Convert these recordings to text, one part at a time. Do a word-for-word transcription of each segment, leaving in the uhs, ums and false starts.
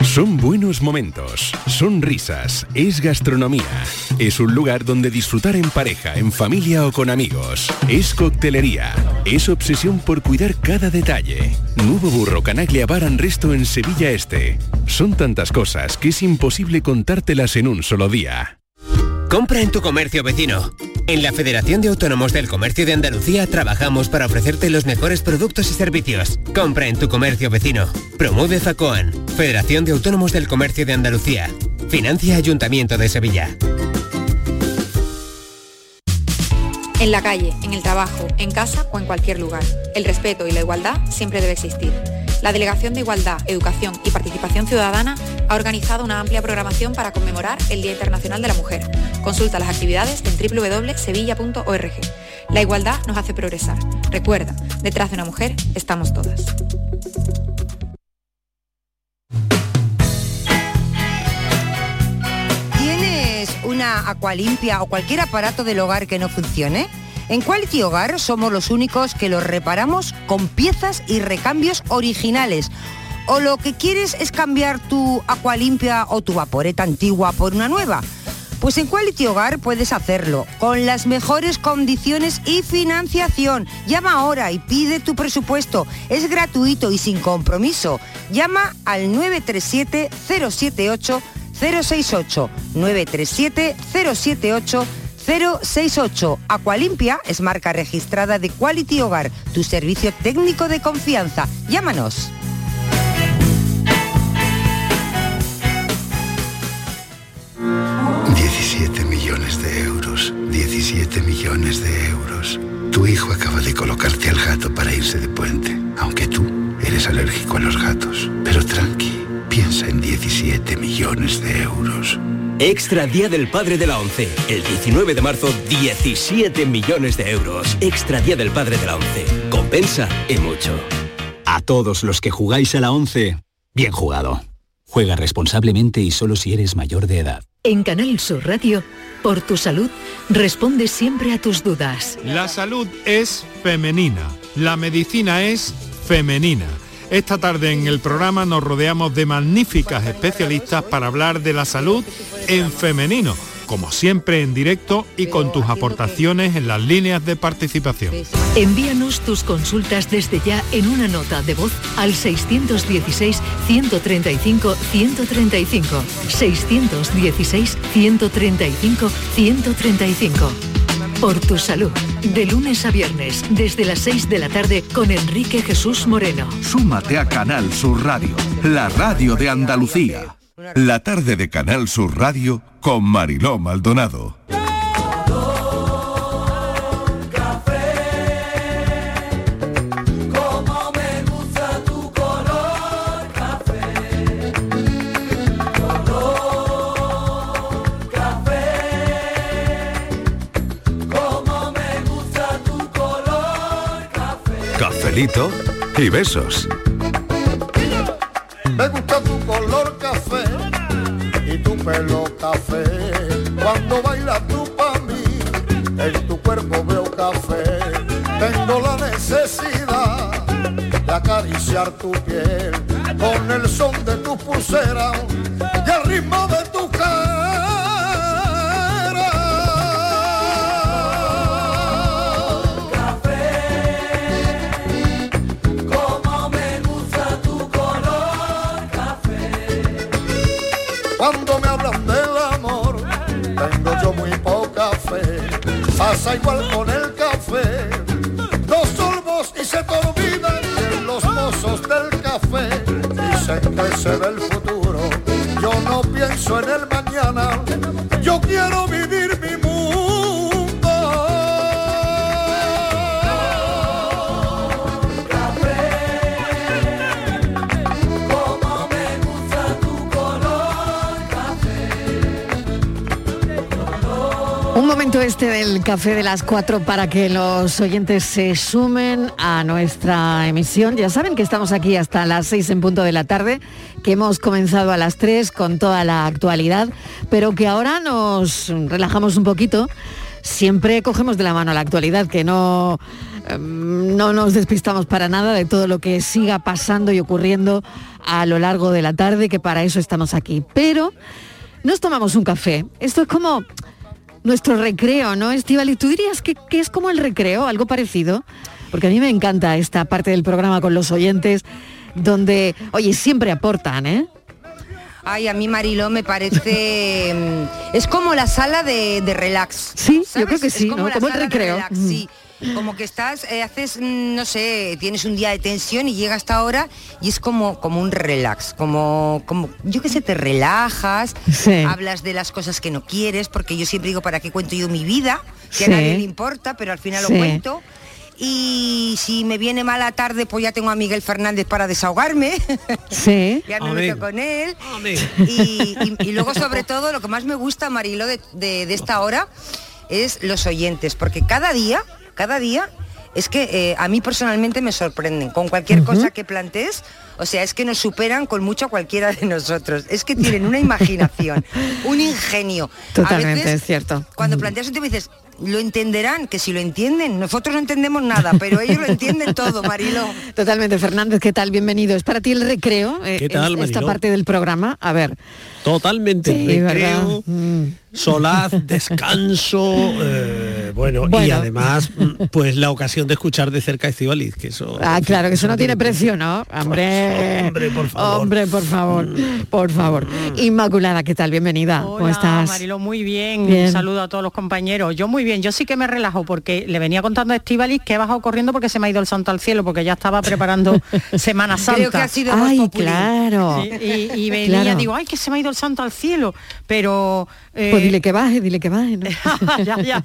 Son buenos momentos, son risas, es gastronomía, es un lugar donde disfrutar en pareja, en familia o con amigos, es coctelería, es obsesión por cuidar cada detalle. Nuevo Burro Canaglia Bar and Resto en Sevilla Este. Son tantas cosas que es imposible contártelas en un solo día. Compra en tu comercio vecino. En la Federación de Autónomos del Comercio de Andalucía trabajamos para ofrecerte los mejores productos y servicios. Compra en tu comercio vecino. Promueve FACOAN, Federación de Autónomos del Comercio de Andalucía. Financia Ayuntamiento de Sevilla. En la calle, en el trabajo, en casa o en cualquier lugar, el respeto y la igualdad siempre debe existir. La Delegación de Igualdad, Educación y Participación Ciudadana ha organizado una amplia programación para conmemorar el Día Internacional de la Mujer. Consulta las actividades en doble u doble u doble u punto sevilla punto org. La igualdad nos hace progresar. Recuerda, detrás de una mujer estamos todas. ¿Tienes una Aqualimpia o cualquier aparato del hogar que no funcione? En Quality Hogar somos los únicos que los reparamos con piezas y recambios originales. O lo que quieres es cambiar tu Aqualimpia o tu vaporeta antigua por una nueva. Pues en Quality Hogar puedes hacerlo, con las mejores condiciones y financiación. Llama ahora y pide tu presupuesto. Es gratuito y sin compromiso. Llama al nueve tres siete cero siete ocho cero seis ocho. nueve tres siete cero siete ocho cero seis ocho. Aqualimpia es marca registrada de Quality Hogar, tu servicio técnico de confianza. Llámanos. diecisiete millones de euros. diecisiete millones de euros. Tu hijo acaba de colocarte al gato para irse de puente, aunque tú eres alérgico a los gatos. Pero tranqui, piensa en diecisiete millones de euros. Extra Día del Padre de la Once. El diecinueve de marzo, diecisiete millones de euros. Extra Día del Padre de la Once. Compensa y mucho. A todos los que jugáis a la Once, bien jugado. Juega responsablemente y solo si eres mayor de edad. En Canal Sur Radio, por tu salud, responde siempre a tus dudas. La salud es femenina. La medicina es femenina. Esta tarde en el programa nos rodeamos de magníficas especialistas para hablar de la salud en femenino, como siempre en directo y con tus aportaciones en las líneas de participación. Envíanos tus consultas desde ya en una nota de voz al seis uno seis, uno tres cinco, uno tres cinco, uno tres cinco. seis uno seis, uno tres cinco, uno tres cinco. Por tu salud, de lunes a viernes, desde las seis de la tarde, con Enrique Jesús Moreno. Súmate a Canal Sur Radio, la radio de Andalucía. La tarde de Canal Sur Radio, con Mariló Maldonado. Y besos. Me gusta tu color café y tu pelo café. Cuando bailas tú para mí, en tu cuerpo veo café. Tengo la necesidad de acariciar tu piel con el son de tus pulseras y el ritmo de tu cara. Cuando me hablan del amor, tengo yo muy poca fe. Pasa igual con el café. Dos sorbos y se te olvidan de los mozos del café. Dicen que se ve el futuro. Yo no pienso en el mañana. Yo quiero vivir mi momento este del café de las cuatro para que los oyentes se sumen a nuestra emisión. Ya saben que estamos aquí hasta las seis en punto de la tarde, que hemos comenzado a las tres con toda la actualidad, pero que ahora nos relajamos un poquito. Siempre cogemos de la mano la actualidad, que no, no nos despistamos para nada de todo lo que siga pasando y ocurriendo a lo largo de la tarde, que para eso estamos aquí. Pero nos tomamos un café. Esto es como nuestro recreo, ¿no, Estíbaliz? ¿Tú dirías que, que es como el recreo, algo parecido? Porque a mí me encanta esta parte del programa con los oyentes, donde, oye, siempre aportan, ¿eh? Ay, a mí Mariló me parece... es como la sala de, de relax. Sí, ¿sabes? Yo creo que sí, es como, ¿no? La como sala el recreo. De relax, mm. Sí. Como que estás, eh, haces, no sé, tienes un día de tensión y llega esta hora y es como, como un relax, como, como, yo qué sé, te relajas, sí. Hablas de las cosas que no quieres, porque yo siempre digo, ¿para qué cuento yo mi vida? Que sí. A nadie le importa, pero al final sí. Lo cuento. Y si me viene mala tarde, pues ya tengo a Miguel Fernández para desahogarme. Sí. Ya me meto con él. Y, y, y luego, sobre todo, lo que más me gusta, Mariló, de, de, de esta hora es los oyentes, porque cada día, cada día, es que eh, a mí personalmente me sorprenden con cualquier uh-huh. cosa que plantees. O sea, es que nos superan con mucho a cualquiera de nosotros. Es que tienen una imaginación, un ingenio. Totalmente, a veces, es cierto. Cuando planteas un tema dices, lo entenderán, que si lo entienden, nosotros no entendemos nada, pero ellos lo entienden todo, Mariló. Totalmente, Fernández, ¿qué tal? Bienvenido. Es para ti el recreo, eh, ¿qué tal, Mariló? Esta parte del programa. A ver. Totalmente, sí, recreo, ¿verdad? Solaz, descanso, eh, bueno, bueno, y además, pues la ocasión de escuchar de cerca a Estíbaliz, que eso... Ah, claro, que eso no tiene precio, ¿no? Hombre. Hombre, por favor. Hombre, por favor, por favor. Inmaculada, ¿qué tal? Bienvenida. Hola, ¿cómo estás? Mariló, muy bien. bien. Un saludo a todos los compañeros. Yo muy bien, yo sí que me relajo porque le venía contando a Estíbaliz que he bajado corriendo porque se me ha ido el santo al cielo, porque ya estaba preparando Semana Santa. Creo que ha sido más populi. Claro. Sí, y, y venía, claro. Digo, ay, que se me ha ido el santo al cielo, pero... Eh... Pues dile que baje, dile que baje, ¿no? ya, ya.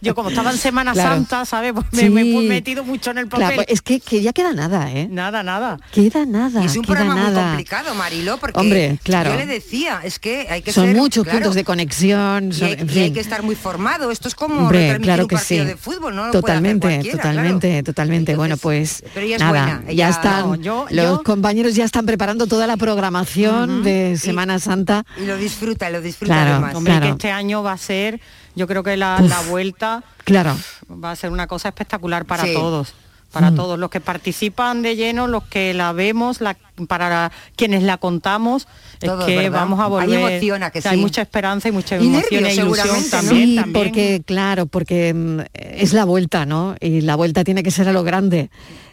Yo como estaba en Semana claro. Santa, ¿sabes? Pues me, sí. me he metido mucho en el papel. Claro, pues es que, que ya queda nada, ¿eh? Nada, nada. Queda nada. Nada, es un programa nada. Muy complicado, Mariló, porque hombre, claro. yo le decía, es que hay que son ser... Son muchos claro, puntos de conexión. Son, y, hay, en fin. Y hay que estar muy formado. Esto es como hombre, retransmitir claro un partido sí. de fútbol, no lo totalmente, puede hacer cualquiera, totalmente, claro. totalmente. Entonces, bueno, pues pero ella es nada, buena. Ella, ya están, no, yo, los yo... compañeros ya están preparando toda la programación uh-huh. de Semana y, Santa. Y lo disfruta, lo disfruta claro, además. Hombre, claro. que este año va a ser, yo creo que la, Uf, la vuelta claro. va a ser una cosa espectacular para sí. todos. Para mm. todos los que participan de lleno, los que la vemos, la, para quienes la contamos, todo, es que ¿verdad? Vamos a volver. Hay emoción, ¿a que sí? Hay mucha esperanza y mucha y emoción nervios, e ilusión también, sí, también. Porque claro, porque es la vuelta, ¿no? Y la vuelta tiene que ser a lo grande.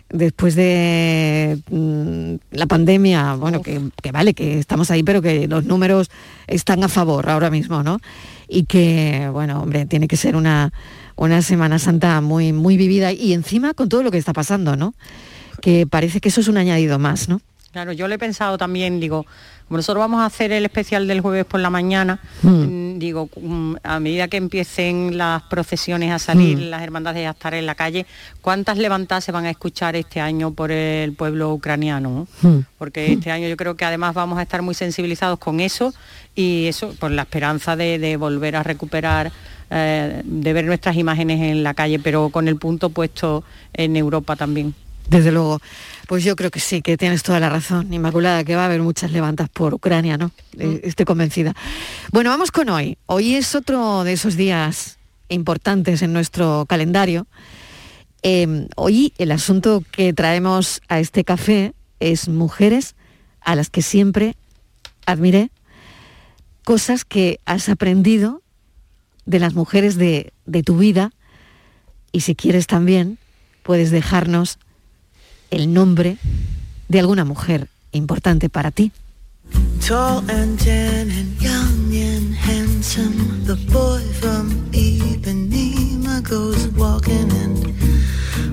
Después de mmm, la pandemia, bueno, que, que vale, que estamos ahí, pero que los números están a favor ahora mismo, ¿no? Y que, bueno, hombre, tiene que ser una, una Semana Santa muy, muy vivida y encima con todo lo que está pasando, ¿no? Que parece que eso es un añadido más, ¿no? Claro, yo le he pensado también, digo, como nosotros vamos a hacer el especial del jueves por la mañana, mm. digo, a medida que empiecen las procesiones a salir, mm. las hermandades a estar en la calle, ¿cuántas levantadas se van a escuchar este año por el pueblo ucraniano? Mm. Porque este año yo creo que además vamos a estar muy sensibilizados con eso y eso, por la esperanza de, de volver a recuperar... Eh, de ver nuestras imágenes en la calle, pero con el punto puesto en Europa también. Desde luego, pues yo creo que sí, que tienes toda la razón, Inmaculada, que va a haber muchas levantas por Ucrania, ¿no? Mm. Estoy convencida. Bueno, vamos con hoy. Hoy es otro de esos días importantes en nuestro calendario. Eh, hoy el asunto que traemos a este café es mujeres a las que siempre admiré, cosas que has aprendido de las mujeres de, de tu vida, y si quieres también puedes dejarnos el nombre de alguna mujer importante para ti. Tall and tan and young and handsome, the boy from Ipanema goes walking, and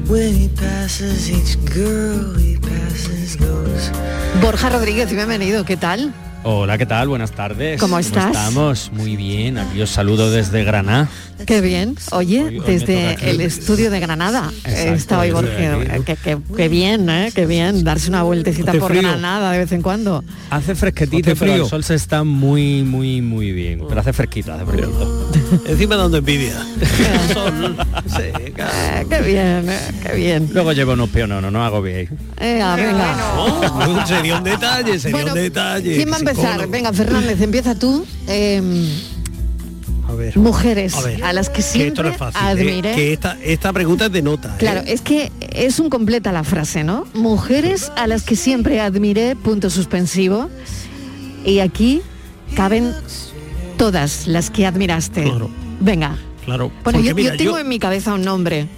when he passes each girl he passes goes. Borja Rodríguez, bienvenido, ¿qué tal? Hola, ¿qué tal? Buenas tardes. ¿Cómo estás? ¿Cómo estamos? Muy bien, aquí os saludo desde Granada. Qué bien. Oye, hoy, hoy desde el estudio de Granada. Exacto, está hoy Borja. Qué, qué, qué bien, ¿eh? Qué bien, darse una vueltecita por frío. Granada de vez en cuando. Hace fresquetito, hace frío. Pero el sol se está muy, muy, muy bien. Pero hace fresquito, hace fresquito. Encima dando envidia. Son... sí, claro. eh, qué bien, eh, qué bien. Luego llevo unos peonos, no, no hago bien. Eh, venga. Bueno. No, sería un detalle, sería bueno, un detalle. ¿Quién va a empezar? Psicólogo. Venga, Fernández, empieza tú. Eh, A ver, mujeres a, ver, a las que siempre que esto no es fácil, admiré. Eh, que esta, esta pregunta es de nota. Claro, eh. es que es un completa la frase, ¿no? Mujeres a las que siempre admiré, punto suspensivo. Y aquí caben todas las que admiraste. Claro. Venga. Claro. Bueno, yo, mira, yo tengo yo... en mi cabeza un nombre,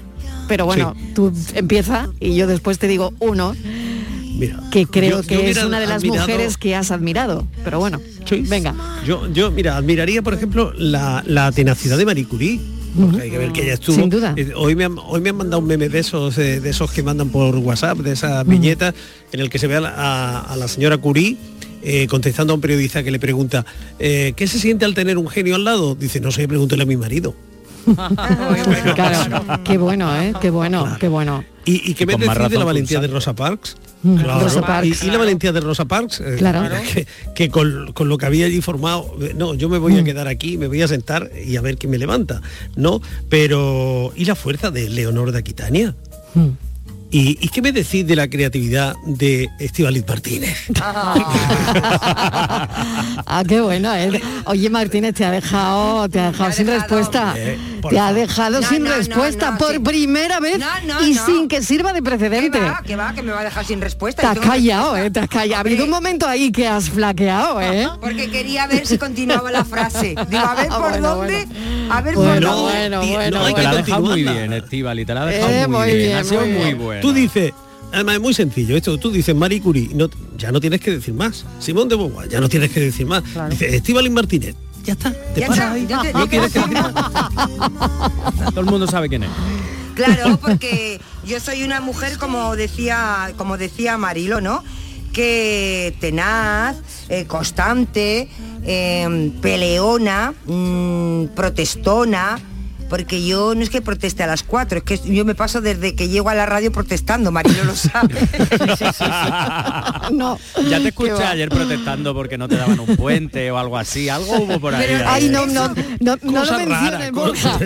pero bueno, sí. Tú empieza y yo después te digo uno. Mira, que creo yo, que yo, mira, es una de las admirado, mujeres que has admirado, pero bueno, sí, venga. Yo, yo, mira, admiraría, por ejemplo, la, la tenacidad de Marie Curie, porque uh-huh. hay que ver que ella estuvo. Sin duda. Eh, hoy, me han, hoy me han mandado un meme de esos, eh, de esos que mandan por WhatsApp, de esas uh-huh. viñetas, en el que se ve a la, a, a la señora Curie eh, contestando a un periodista que le pregunta, eh, ¿qué se siente al tener un genio al lado? Dice, no sé, pregúntale a mi marido. Claro, qué bueno, ¿eh? Qué bueno, claro. Qué bueno. ¿Y, y qué me decís de la valentía de Rosa Parks? Claro. Rosa Parks. Y, y claro. la valentía de Rosa Parks, eh, claro. que, que con, con lo que había allí formado, no, yo me voy mm. a quedar aquí, me voy a sentar y a ver quién me levanta, ¿no? Pero, ¿y la fuerza de Leonor de Aquitania? Mm. ¿Y, ¿Y qué me decís de la creatividad de Estíbaliz Martínez? Ah, ah, qué bueno. ¿Eh? Oye, Martínez, te ha dejado, te ha dejado sin respuesta. Te ha dejado sin respuesta por primera vez no, no, y no. sin que sirva de precedente. ¿Qué va? ¿Qué va? Que me va a dejar sin respuesta. Te has callado, ¿eh? Te has callado. Ha habido un momento ahí que has flaqueado, ¿eh? Porque quería ver si continuaba la frase. Digo, a ver por bueno, dónde... Bueno. A ver por bueno, dónde... Bueno, bueno, bueno. Te la ha dejado muy bien, Estíbaliz. Te la ha dejado eh, muy bien. bien. Ha sido muy, muy bueno. Tú dices, además es muy sencillo esto, tú dices Marie Curie, no, ya no tienes que decir más. Simón de Beauvoir, ya no tienes que decir más. Claro. Dices Estíbaliz Martínez, ya está, te ya paras está, ahí, ya te, no tienes que decir más. Todo el mundo sabe quién es. Claro, porque yo soy una mujer, como decía, como decía Mariló, ¿no? Que tenaz, eh, constante, eh, peleona, mmm, protestona. Porque yo no es que proteste a las cuatro, es que yo me paso desde que llego a la radio protestando, Mariló lo sabe. No. Ya te escuché bueno. ayer protestando porque no te daban un puente o algo así, algo hubo por ahí. Pero, ay, no, no, no, no lo menciones, Borja.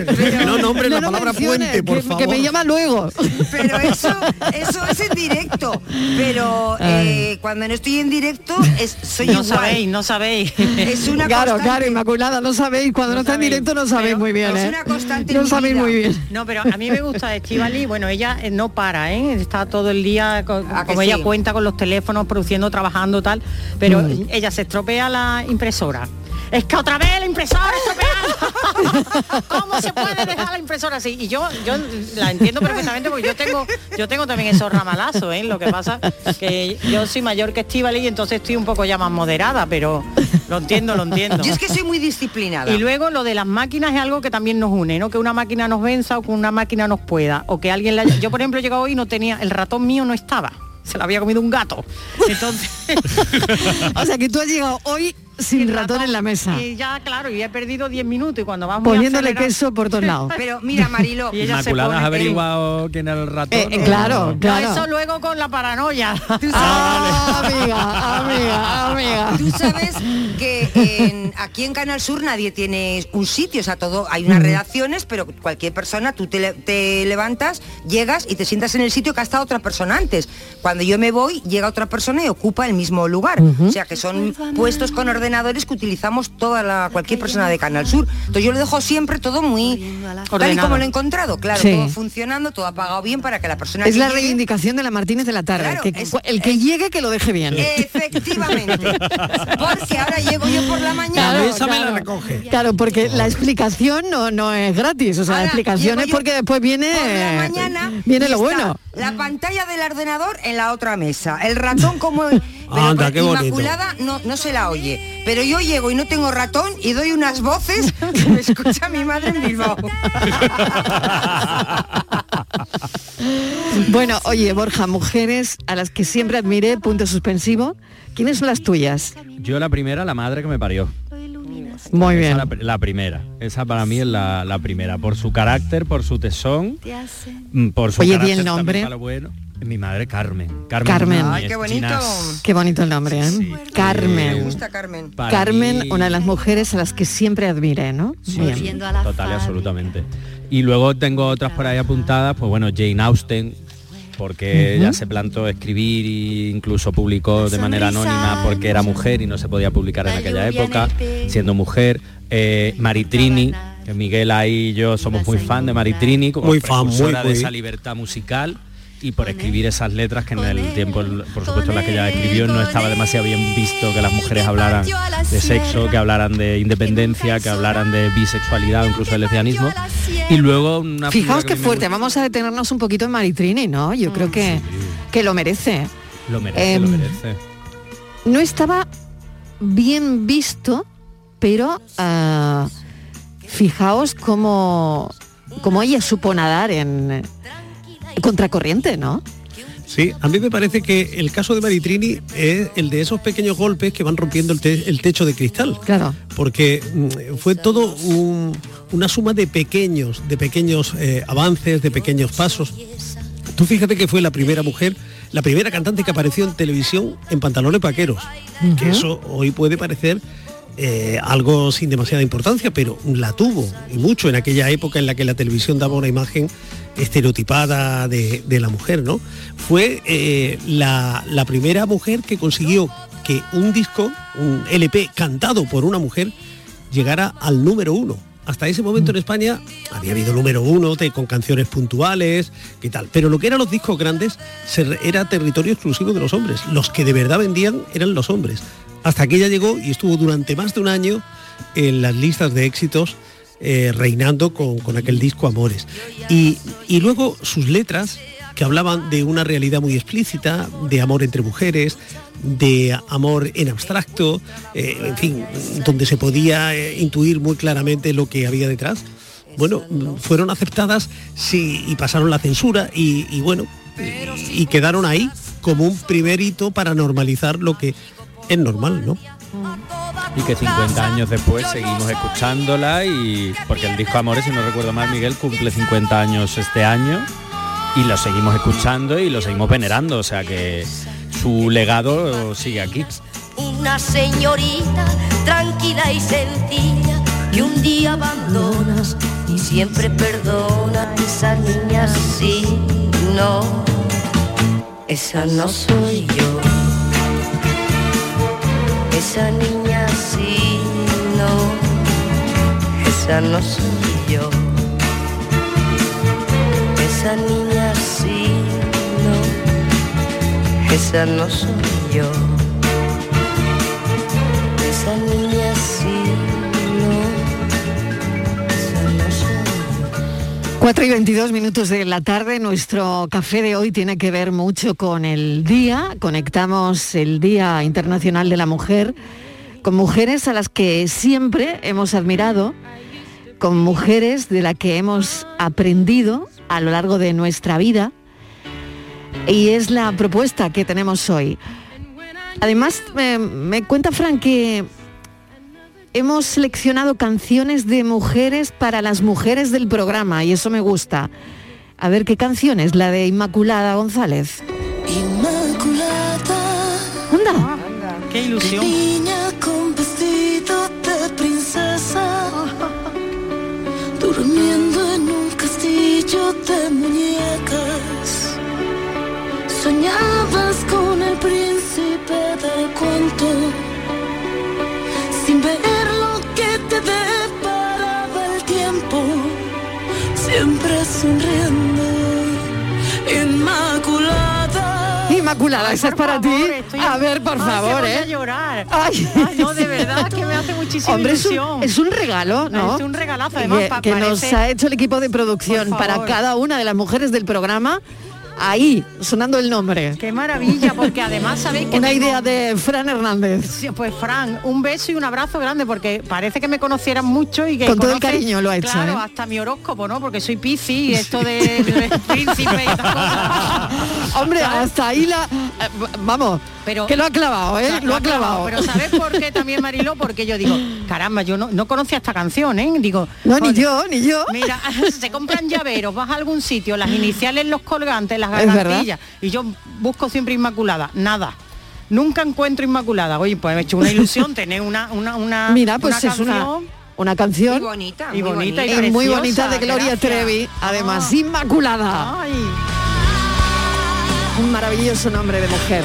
No nombres no la palabra puente, por que, favor. Que me llama luego. Pero eso, eso es en directo. Pero eh, cuando no estoy en directo, es, soy no igual. No sabéis, no sabéis. Es una claro, constante. Claro, Inmaculada, no sabéis. Cuando no, no está en directo no sabéis muy bien, ¿eh? No sabéis muy bien. No, pero a mí me gusta Estíbaliz, bueno, ella no para, ¿eh? Está todo el día, con, como ella sí? cuenta con los teléfonos, produciendo, trabajando, tal, pero mm. ella se estropea la impresora. Es que otra vez la impresora estropeada. ¿Cómo se puede dejar la impresora así? Y yo yo la entiendo perfectamente porque yo tengo yo tengo también esos ramalazos, ¿eh? Lo que pasa que yo soy mayor que Estíbaliz y entonces estoy un poco ya más moderada, pero lo entiendo, lo entiendo. Yo es que soy muy disciplinada. Y luego lo de las máquinas es algo que también nos une, ¿no? Que una máquina nos venza o que una máquina nos pueda. O que alguien la... Yo, por ejemplo, he llegado hoy y no tenía... El ratón mío no estaba. Se la había comido un gato. Entonces... O sea, que tú has llegado hoy... Sin ratón, ratón en la mesa. Y ya, claro, y he perdido diez minutos y cuando vamos poniéndole acelerado, queso por todos lados. Pero mira, Mariló, Inmaculada, ¿has averiguado eh, quién era el ratón? Eh, eh, claro, no, claro. Eso luego con la paranoia. ¿Tú sabes? Ah, amiga, amiga, amiga. Tú sabes que en, aquí en Canal Sur nadie tiene un sitio, o sea, todo, hay unas redacciones, pero cualquier persona, tú te, te levantas, llegas y te sientas en el sitio que ha estado otra persona antes. Cuando yo me voy, llega otra persona y ocupa el mismo lugar. Uh-huh. O sea, que son puestos con orden que utilizamos toda la cualquier persona de Canal Sur. Entonces yo lo dejo siempre todo muy ordenado. Tal y como lo he encontrado, claro, sí. Todo funcionando, todo apagado bien para que la persona... Es que la llegue... reivindicación de la Martínez de la tarde, claro, que, es, el que es, llegue que lo deje bien. Efectivamente, porque ahora llego yo por la mañana. Claro, esa claro, me la recoge. Claro, porque la explicación no, no es gratis, o sea, ahora, la explicación es porque después viene, por la mañana, viene lo bueno. La pantalla del ordenador en la otra mesa, el ratón como... Pero anda, qué Inmaculada no, no se la oye. Pero yo llego y no tengo ratón y doy unas voces que me escucha mi madre en Bilbao. Bueno, oye, Borja, mujeres a las que siempre admiré, punto suspensivo. ¿Quiénes son las tuyas? Yo la primera, la madre que me parió. Muy bien. Esa, la, la primera. Esa para mí es la, la primera. Por su carácter, por su tesón, por su... Oye, carácter, ¿y el nombre? Para lo bueno. mi madre Carmen. Carmen. Carmen. Ay, qué bonito. Chinas. Qué bonito el nombre, ¿eh? Sí, sí. Carmen. Me gusta Carmen. Para Carmen, mí... una de las mujeres a las que siempre admiré, ¿no? Sí, sí, total y absolutamente. Y luego tengo otras por ahí apuntadas, pues bueno, Jane Austen, porque uh-huh. ella se plantó a escribir e incluso publicó de manera anónima porque era mujer y no se podía publicar en aquella época, siendo mujer. Eh, Maritrini, que Miguel ahí y yo somos muy fan de Maritrini, como muy fan, muy, muy de esa libertad musical y por escribir esas letras que en el tiempo, por supuesto, en las que ella escribió no estaba demasiado bien visto que las mujeres hablaran de sexo, que hablaran de independencia, que hablaran de bisexualidad o incluso de lesbianismo. Y luego una fijaos que qué fuerte, vamos a detenernos un poquito en Maritrini, ¿no? Yo creo que, sí. que lo merece. Lo merece, eh, lo merece. No estaba bien visto, pero uh, fijaos cómo, cómo ella supo nadar en... contracorriente, ¿no? Sí, a mí me parece que el caso de Maritrini es el de esos pequeños golpes que van rompiendo el, te- el techo de cristal. Claro. Porque fue todo un, una suma de pequeños, de pequeños eh, avances, de pequeños pasos. Tú fíjate que fue la primera mujer, la primera cantante que apareció en televisión en pantalones vaqueros. Uh-huh. Que eso hoy puede parecer... Eh, algo sin demasiada importancia, pero la tuvo, y mucho, en aquella época en la que la televisión daba una imagen estereotipada de, de la mujer, ¿no? Fue eh, la, la primera mujer que consiguió que un disco, un L P cantado por una mujer, llegara al número uno. Hasta ese momento en España había habido número uno de, con canciones puntuales y tal, pero lo que eran los discos grandes se, era territorio exclusivo de los hombres. Los que de verdad vendían eran los hombres. Hasta que ella llegó y estuvo durante más de un año en las listas de éxitos eh, reinando con, con aquel disco Amores. Y, y luego sus letras, que hablaban de una realidad muy explícita, de amor entre mujeres, de amor en abstracto, eh, en fin, donde se podía eh, intuir muy claramente lo que había detrás. Bueno, fueron aceptadas, sí, y pasaron la censura y, y bueno, y, y quedaron ahí como un primer hito para normalizar lo que... es normal, ¿no? Y que cincuenta años después seguimos escuchándola, y porque el disco Amores, si no recuerdo mal, Miguel, cumple cincuenta años este año y lo seguimos escuchando y lo seguimos venerando, o sea que su legado sigue aquí. Una señorita tranquila y sencilla que un día abandonas y siempre perdonas, esa niña sí, no, esa no soy yo. Esa niña sí, no, esa no soy yo. Esa niña sí, no, esa no soy yo. Esa niña sí, no, esa no soy yo. cuatro y veintidós minutos de la tarde, nuestro café de hoy tiene que ver mucho con el día. Conectamos el Día Internacional de la Mujer con mujeres a las que siempre hemos admirado, con mujeres de las que hemos aprendido a lo largo de nuestra vida, y es la propuesta que tenemos hoy. Además, me, me cuenta Fran que hemos seleccionado canciones de mujeres para las mujeres del programa, y eso me gusta. A ver qué canción es, la de Inmaculada González. Inmaculada. ¡Anda! Ah, ¡qué ilusión! Niña con vestido de princesa, durmiendo en un castillo de muñecas. Soñabas con el príncipe del cuento, sin ver. Siempre sonriendo, Inmaculada. Inmaculada, esa es para ti. A ver, por favor, ¿eh? Llorar. Ay, no, de verdad que me hace muchísima Hombre, ilusión. Hombre, es, es un regalo, ¿no? Es un regalazo, además, que, pa- que parece... nos ha hecho el equipo de producción para cada una de las mujeres del programa. Ahí, sonando el nombre. ¡Qué maravilla! Porque además sabéis que... Una tengo... idea de Fran Hernández. Sí, pues Fran, un beso y un abrazo grande, porque parece que me conocieran mucho y que... Con todo conoces... el cariño lo ha hecho. Claro, ¿eh? Hasta mi horóscopo, ¿no? Porque soy Piscis y esto de, de príncipe y tal cosa. Hombre, ¿sabes? Hasta ahí la... Vamos, pero que lo ha clavado, ¿eh? Lo ha clavado. Pero ¿sabes por qué también, Mariló? Porque yo digo, caramba, yo no, no conocía esta canción, ¿eh? Digo, no, ni yo, ni yo. Mira, se compran llaveros, vas a algún sitio, las iniciales, los colgantes, las gargantillas. Y yo busco siempre Inmaculada, nada. Nunca encuentro Inmaculada. Oye, pues me he hecho una ilusión tener una, una, una, mira, pues una es canción. Una... Una canción muy bonita, muy, y bonita, bonita, y muy bonita de Gloria gracias. Trevi, además oh. Inmaculada. Ay. Un maravilloso nombre de mujer.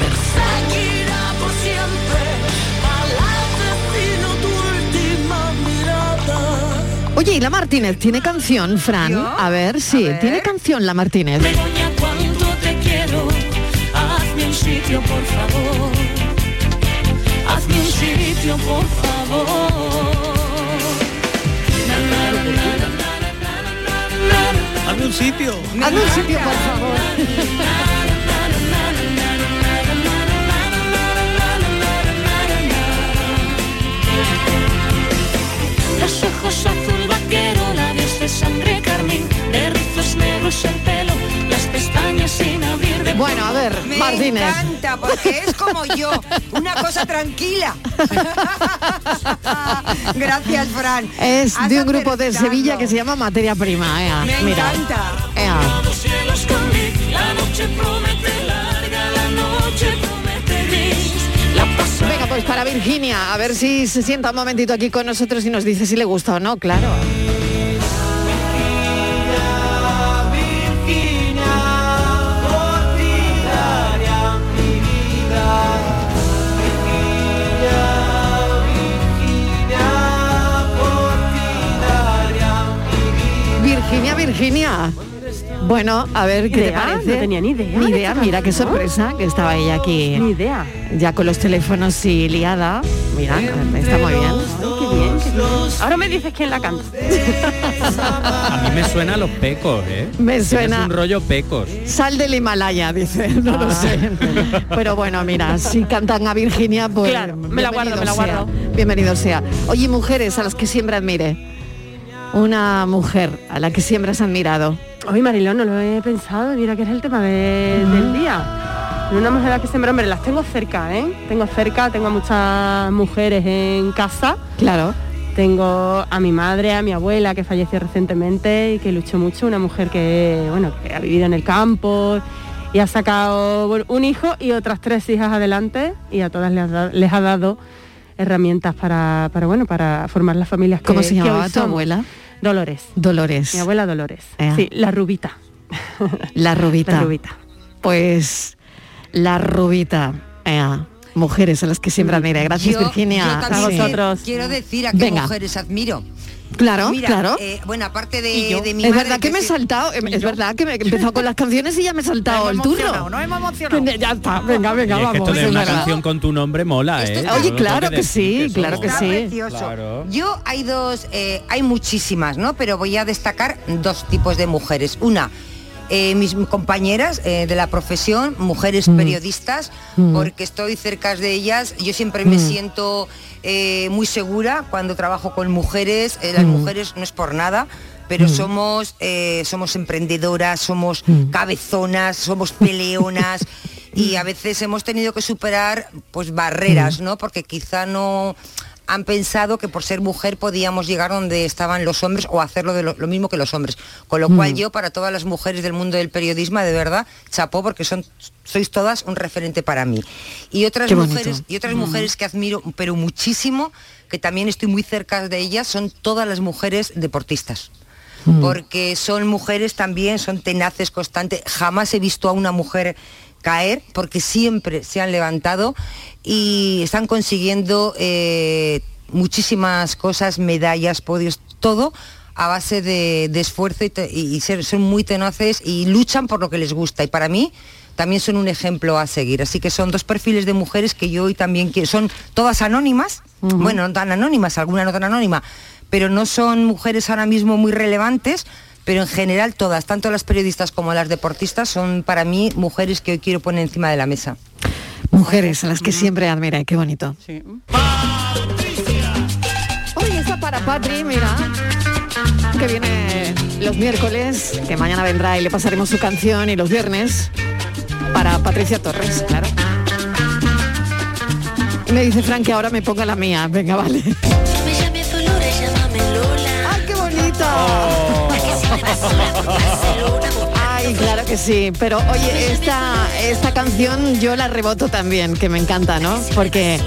Oye, ¿y la Martínez tiene canción, Fran? ¿Yo? A ver, sí, A ver. tiene canción la Martínez. Begoña, cuánto te quiero, hazme un sitio, por favor. Hazme un sitio, por favor. Hazme un sitio. Hazme un sitio, por favor. Los ojos azul vaquero, labios de sangre carmín, de rizos negros el pelo, las pestañas sin abrir de... Bueno, a ver, me Martínez. encanta, porque es como yo, una cosa tranquila. Gracias, Fran. Es Ando de un grupo de Sevilla que se llama Materia Prima. Ea, me mira. encanta. Ea. Venga, pues para Virginia, a ver si se sienta un momentito aquí con nosotros y nos dice si le gusta o no, claro. Virginia, Virginia. Bueno, a ver, ¿qué te parece? No tenía ni idea. Ni idea, mira qué sorpresa que estaba ella aquí. Ni idea. Ya con los teléfonos y liada. Mira, está muy bien. Ay, qué bien, qué bien. Ahora me dices quién la canta. A mí me suena a los Pecos, ¿eh? Me suena. Es un rollo Pecos. Sal del Himalaya, dice. No ah. lo sé. Pero bueno, mira, si cantan a Virginia, pues... Claro, me la guardo, me la guardo. Sea. Bienvenido sea. Oye, mujeres a las que siempre admire. Una mujer a la que siempre has admirado. Oye, Mariló, no lo he pensado, mira que es el tema de, del día. Una mujer a la que siempre, hombre, las tengo cerca, ¿eh? Tengo cerca, tengo a muchas mujeres en casa. Claro. Tengo a mi madre, a mi abuela, que falleció recientemente y que luchó mucho. Una mujer que, bueno, que ha vivido en el campo y ha sacado, bueno, un hijo y otras tres hijas adelante, y a todas les ha dado, les ha dado herramientas para, para, bueno, para formar las familias que... ¿Cómo se llamaba tu abuela? Dolores. Dolores. Mi abuela Dolores. Eh. Sí, la rubita. La rubita. La rubita. Pues la rubita. Eh. Mujeres a las que siempre admiro. Gracias, yo, Virginia. Yo a vosotros. Quiero decir a qué Venga. mujeres admiro. Claro, mira, claro. Eh, bueno, aparte de, de mi es madre... Verdad que que se... saltado, es verdad que me he saltado, es verdad que me he empezado con las canciones y ya me he saltado el turno. No hemos emocionado. Ya está, venga, venga, vamos. Es que esto de una ¿verdad? canción con tu nombre mola, ¿eh? Esto, Oye, no claro que, que sí, que claro que sí. Claro. Yo hay dos, eh, hay muchísimas, ¿no? Pero voy a destacar dos tipos de mujeres. Una, eh, mis compañeras eh, de la profesión, mujeres mm. periodistas, mm. porque estoy cerca de ellas. Yo siempre mm. me siento... Eh, muy segura cuando trabajo con mujeres. eh, las mm. mujeres no es por nada, pero mm. somos eh, somos emprendedoras, somos mm. cabezonas, somos peleonas y a veces hemos tenido que superar pues barreras, mm. ¿no? Porque quizá no han pensado que por ser mujer podíamos llegar donde estaban los hombres o hacerlo de lo, lo mismo que los hombres. Con lo mm. cual yo, para todas las mujeres del mundo del periodismo, de verdad, chapó, porque son... sois todas un referente para mí. Y otras mujeres, y otras mujeres que admiro, pero muchísimo, que también estoy muy cerca de ellas, son todas las mujeres deportistas. Mm. Porque son mujeres también, son tenaces, constantes. Jamás he visto a una mujer caer, porque siempre se han levantado y están consiguiendo eh, muchísimas cosas, medallas, podios, todo a base de, de esfuerzo y, te, y ser, son muy tenaces y luchan por lo que les gusta. Y para mí también son un ejemplo a seguir. Así que son dos perfiles de mujeres que yo hoy también quiero. Son todas anónimas, uh-huh. bueno, no tan anónimas, alguna no tan anónima, pero no son mujeres ahora mismo muy relevantes, pero en general todas, tanto las periodistas como las deportistas, son para mí mujeres que hoy quiero poner encima de la mesa. Mujeres a las que uh-huh. siempre admiré, qué bonito. Sí. ¡Patricia! Oye, esa para Patri, mira, que viene los miércoles, que mañana vendrá y le pasaremos su canción, y los viernes... Para Patricia Torres, claro. Le dice Frank que ahora me ponga la mía. Venga, vale. No me llames Dolores, llámame Lola. ¡Ay, qué bonito! Oh. Ay, claro que sí. Pero oye, esta, esta canción yo la reboto también, que me encanta, ¿no? Porque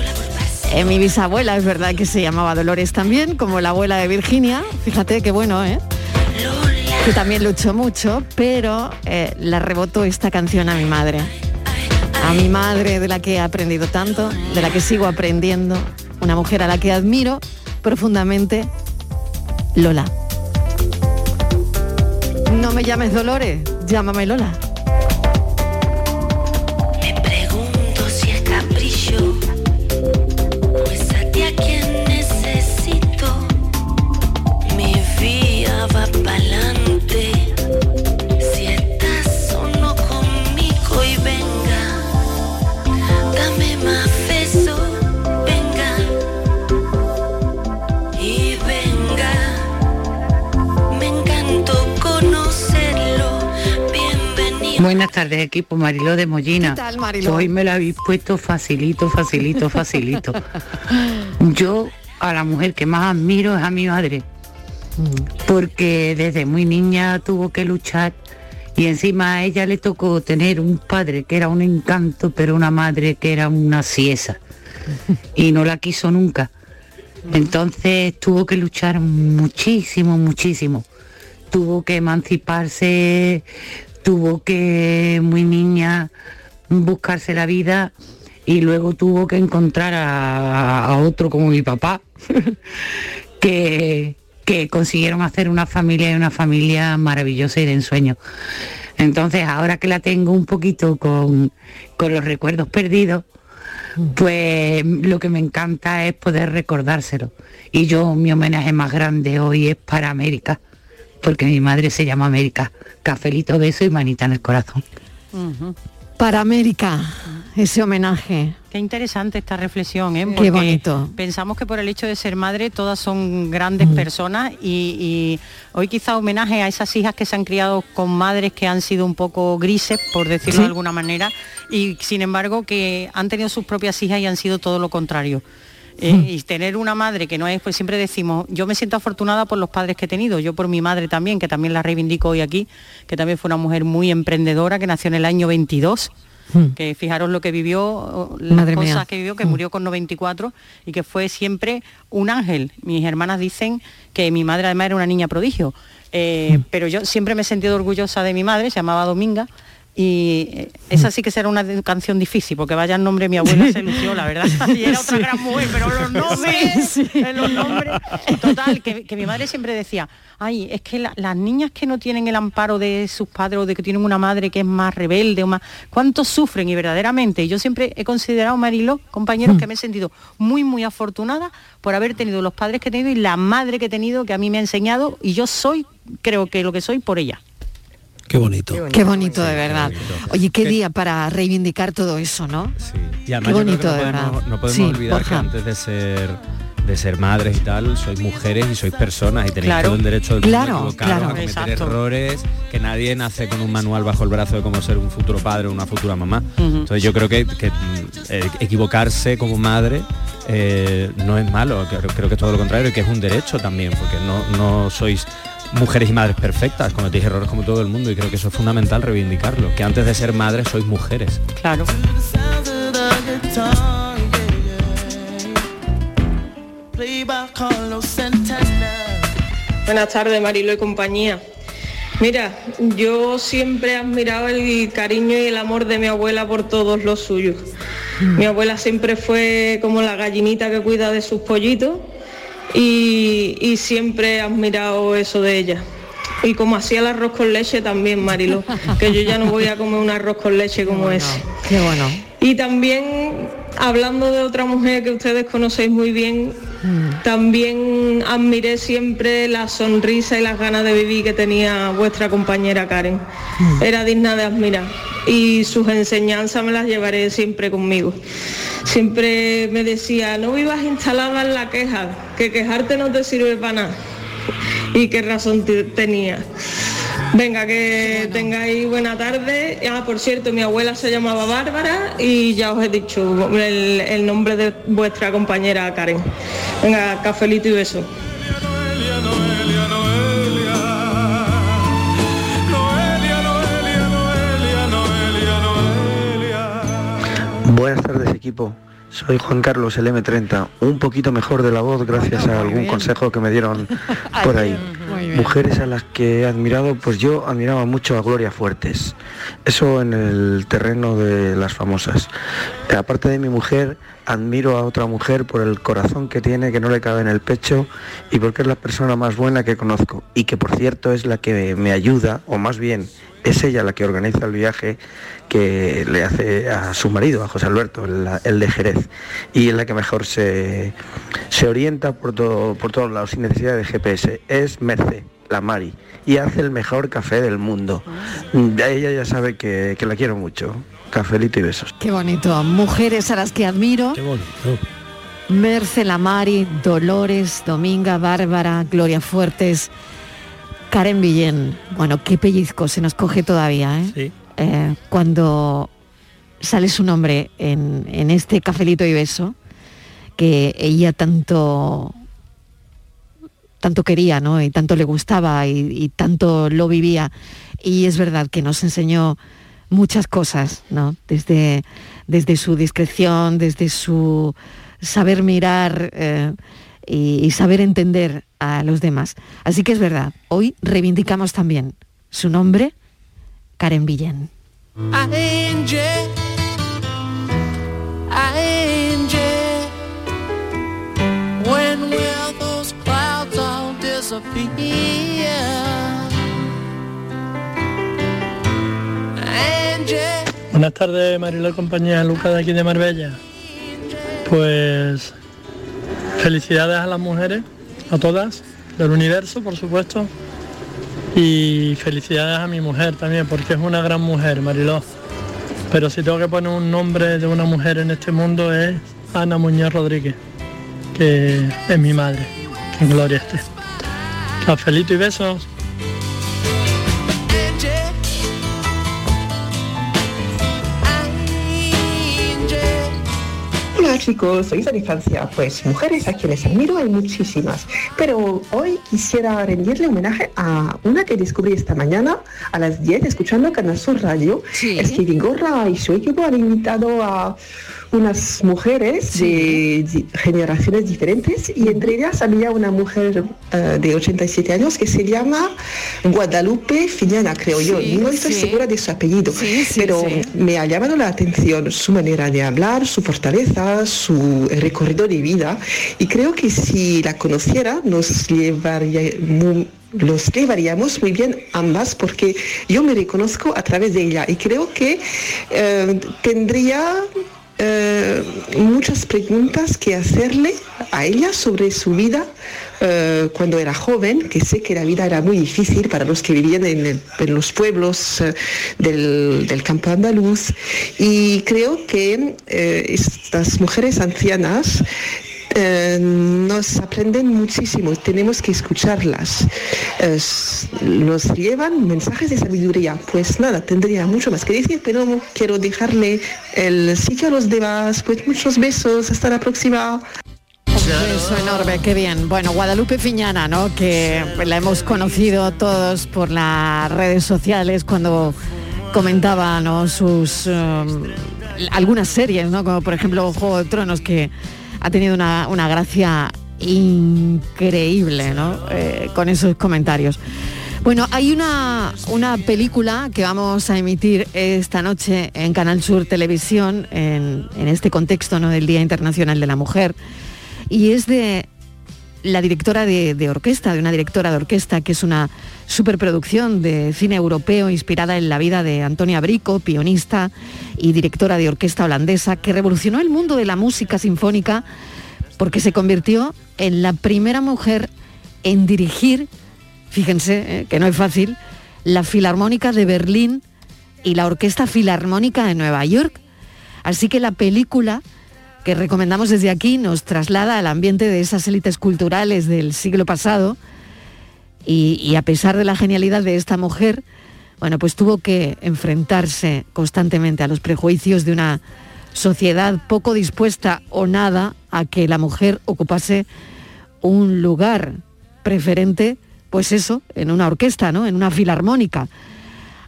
eh, mi bisabuela, es verdad que se llamaba Dolores también, como la abuela de Virginia. Fíjate qué bueno, ¿eh? Que también luchó mucho, pero eh, la rebotó esta canción a mi madre. A mi madre, de la que he aprendido tanto, de la que sigo aprendiendo, una mujer a la que admiro profundamente, Lola. No me llames Dolores, llámame Lola. Me pregunto si es capricho, pues aquí a quien necesito, mi vida va pa'lante. Buenas tardes, equipo. Mariló de Mollina. ¿Qué tal, Mariló? Hoy me lo habéis puesto facilito, facilito, facilito. Yo a la mujer que más admiro es a mi madre, porque desde muy niña tuvo que luchar y encima a ella le tocó tener un padre que era un encanto, pero una madre que era una siesa y no la quiso nunca. Entonces tuvo que luchar muchísimo, muchísimo. Tuvo que emanciparse. Tuvo que, muy niña, buscarse la vida y luego tuvo que encontrar a, a otro como mi papá, que, que consiguieron hacer una familia y una familia maravillosa y de ensueño. Entonces, ahora que la tengo un poquito con, con los recuerdos perdidos, pues lo que me encanta es poder recordárselo. Y yo, mi homenaje más grande hoy es para América, porque mi madre se llama América. Cafelito, beso y manita en el corazón. Uh-huh. Para América, ese homenaje. Qué interesante esta reflexión, ¿eh? Porque qué bonito. Pensamos que por el hecho de ser madre todas son grandes uh-huh. personas y, y hoy quizá homenaje a esas hijas que se han criado con madres que han sido un poco grises, por decirlo ¿sí? de alguna manera, y sin embargo que han tenido sus propias hijas y han sido todo lo contrario. Eh, mm. Y tener una madre que no es, pues siempre decimos, yo me siento afortunada por los padres que he tenido, yo por mi madre también, que también la reivindico hoy aquí, que también fue una mujer muy emprendedora, que nació en el año veintidós, mm. que fijaros lo que vivió, las madre cosas mía. que vivió, que mm. murió con noventa y cuatro y que fue siempre un ángel. Mis hermanas dicen que mi madre además era una niña prodigio, eh, mm. pero yo siempre me he sentido orgullosa de mi madre, se llamaba Dominga. Y esa sí que será una canción difícil, porque vaya el nombre de mi abuela, se lució, la verdad. Y era otra sí. gran mujer, pero los nombres, sí, sí. los nombres... Total, que, que mi madre siempre decía, ay, es que la, las niñas que no tienen el amparo de sus padres o de que tienen una madre que es más rebelde o más... ¿Cuántos sufren? Y verdaderamente, yo siempre he considerado, Mariló, compañeros, mm. que me he sentido muy, muy afortunada por haber tenido los padres que he tenido y la madre que he tenido, que a mí me ha enseñado, y yo soy, creo que lo que soy, por ella. Qué bonito. Qué bonito, qué bonito, de verdad. Qué bonito. Oye, qué, qué día para reivindicar todo eso, ¿no? Sí. Y además, qué bonito, yo creo que no podemos, de verdad. No podemos sí, olvidar Borja. Que antes de ser, de ser madres y tal, sois mujeres y sois personas y tenéis claro. todo el derecho del mundo claro, equivocado claro. a cometer Exacto. errores, que nadie nace con un manual bajo el brazo de cómo ser un futuro padre o una futura mamá. Uh-huh. Entonces yo creo que, que eh, equivocarse como madre... Eh, no es malo, creo, creo que es todo lo contrario y que es un derecho también, porque no, no sois mujeres y madres perfectas, cometéis errores como todo el mundo y creo que eso es fundamental reivindicarlo, que antes de ser madres sois mujeres. Claro. Buenas tardes, Mariló y compañía. Mira, yo siempre he admirado el cariño y el amor de mi abuela por todos los suyos. Mi abuela siempre fue como la gallinita que cuida de sus pollitos y, y siempre he admirado eso de ella. Y como hacía el arroz con leche también, Mariló, que yo ya no voy a comer un arroz con leche como bueno, ese. Qué bueno. Y también, hablando de otra mujer que ustedes conocéis muy bien, mm. también admiré siempre la sonrisa y las ganas de vivir que tenía vuestra compañera Karen. Mm. Era digna de admirar y sus enseñanzas me las llevaré siempre conmigo. Siempre me decía, no vivas instalada en la queja, que quejarte no te sirve para nada. Y qué razón t- tenía. Venga, que bueno, tengáis buena tarde. Ah, por cierto, mi abuela se llamaba Bárbara y ya os he dicho el, el nombre de vuestra compañera Karen. Venga, cafelito y beso. Buenas tardes, equipo. Soy Juan Carlos, el eme treinta. Un poquito mejor de la voz gracias bueno, a algún bien. consejo que me dieron por ahí. Mujeres a las que he admirado, pues yo admiraba mucho a Gloria Fuertes. Eso en el terreno de las famosas. Aparte de mi mujer, admiro a otra mujer por el corazón que tiene, que no le cabe en el pecho, y porque es la persona más buena que conozco, y que por cierto es la que me ayuda, o más bien es ella la que organiza el viaje que le hace a su marido, a José Alberto, el, el de Jerez, y es la que mejor se, se orienta por, todo, por todos lados, sin necesidad de G P S. Es Merce, la Mari, y hace el mejor café del mundo. De ella ya sabe que, que la quiero mucho. Cafelito y besos. Qué bonito. Mujeres a las que admiro. Qué bonito. Merce, la Mari, Dolores, Dominga, Bárbara, Gloria Fuertes, Karen Villén. Bueno, qué pellizco se nos coge todavía, ¿eh? Sí. Eh, cuando sale su nombre en, en este cafelito y beso que ella tanto tanto quería, ¿no? Y tanto le gustaba y, y tanto lo vivía. Y es verdad que nos enseñó muchas cosas, ¿no? Desde, desde su discreción, desde su saber mirar eh, y, y saber entender a los demás. Así que es verdad, hoy reivindicamos también su nombre, Karen Villén. Buenas tardes, Mariló y compañía, Lucas de aquí de Marbella. Pues felicidades a las mujeres, a todas, del universo, por supuesto. Y felicidades a mi mujer también, porque es una gran mujer, Mariló. Pero si tengo que poner un nombre de una mujer en este mundo, es Ana Muñoz Rodríguez, que es mi madre. Que en gloria esté. Cafelito y besos. Chicos, soy de Francia. Pues mujeres a quienes admiro hay muchísimas, pero hoy quisiera rendirle homenaje a una que descubrí esta mañana a las diez escuchando Canal Sur Radio. Sí. Es que Vigorra y su equipo han invitado a unas mujeres sí. de, de generaciones diferentes, y entre ellas había una mujer uh, de ochenta y siete años que se llama Guadalupe Fiñana, creo sí, yo, no estoy sí. segura de su apellido, sí, sí, pero sí. me ha llamado la atención su manera de hablar, su fortaleza, su recorrido de vida, y creo que si la conociera nos llevaría muy... Los llevaríamos muy bien ambas, porque yo me reconozco a través de ella, y creo que eh, tendría eh, muchas preguntas que hacerle a ella sobre su vida eh, cuando era joven, que sé que la vida era muy difícil para los que vivían en, el, en los pueblos eh, del, del campo andaluz, y creo que eh, estas mujeres ancianas Eh, nos aprenden muchísimo, tenemos que escucharlas. Eh, nos llevan mensajes de sabiduría. Pues nada, tendría mucho más que decir, pero quiero dejarle el sitio a los demás. Pues muchos besos, hasta la próxima. Un beso enorme, qué bien. Bueno, Guadalupe Fiñana, ¿no? Que la hemos conocido todos por las redes sociales cuando comentaba, ¿no? sus um, algunas series, ¿no? Como por ejemplo Juego de Tronos, que ha tenido una, una gracia increíble, ¿no? Eh, con esos comentarios. Bueno, hay una, una película que vamos a emitir esta noche en Canal Sur Televisión, en, en este contexto, ¿no? del Día Internacional de la Mujer, y es de la directora de, de orquesta, de una directora de orquesta, que es una superproducción de cine europeo inspirada en la vida de Antonia Brico, pianista y directora de orquesta holandesa, que revolucionó el mundo de la música sinfónica porque se convirtió en la primera mujer en dirigir, fíjense eh, que no es fácil, la Filarmónica de Berlín y la Orquesta Filarmónica de Nueva York. Así que la película que recomendamos desde aquí nos traslada al ambiente de esas élites culturales del siglo pasado y, y a pesar de la genialidad de esta mujer, bueno, pues tuvo que enfrentarse constantemente a los prejuicios de una sociedad poco dispuesta o nada a que la mujer ocupase un lugar preferente, pues eso, en una orquesta, ¿no?, en una filarmónica.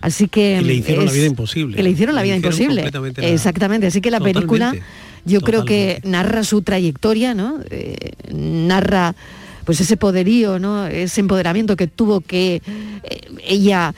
Así que... Y le hicieron es, la vida imposible. Que le hicieron la le vida hicieron imposible. La, Exactamente. Así que la totalmente, película, yo totalmente. creo que narra su trayectoria, ¿no? Eh, narra pues ese poderío, ¿no?, ese empoderamiento que tuvo que eh, ella,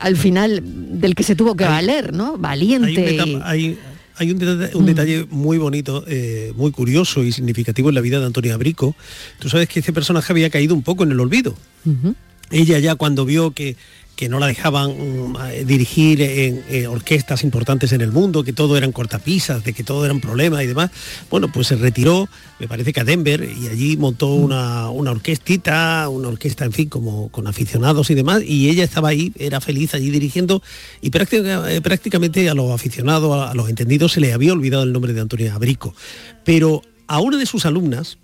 al final, del que se tuvo que hay, valer, ¿no? Valiente. Hay, etapa, hay, hay un, detalle, un detalle muy bonito, eh, muy curioso y significativo en la vida de Antonia Brico. Tú sabes que este personaje había caído un poco en el olvido. Uh-huh. Ella ya cuando vio que... que no la dejaban um, dirigir en, en orquestas importantes en el mundo, que todo eran cortapisas, de que todo eran problemas y demás, bueno, pues se retiró, me parece que a Denver, y allí montó una, una orquestita, una orquesta, en fin, como con aficionados y demás, y ella estaba ahí, era feliz allí dirigiendo, y prácticamente, prácticamente a los aficionados, a, a los entendidos, se les había olvidado el nombre de Antonia Brico. Pero a una de sus alumnas,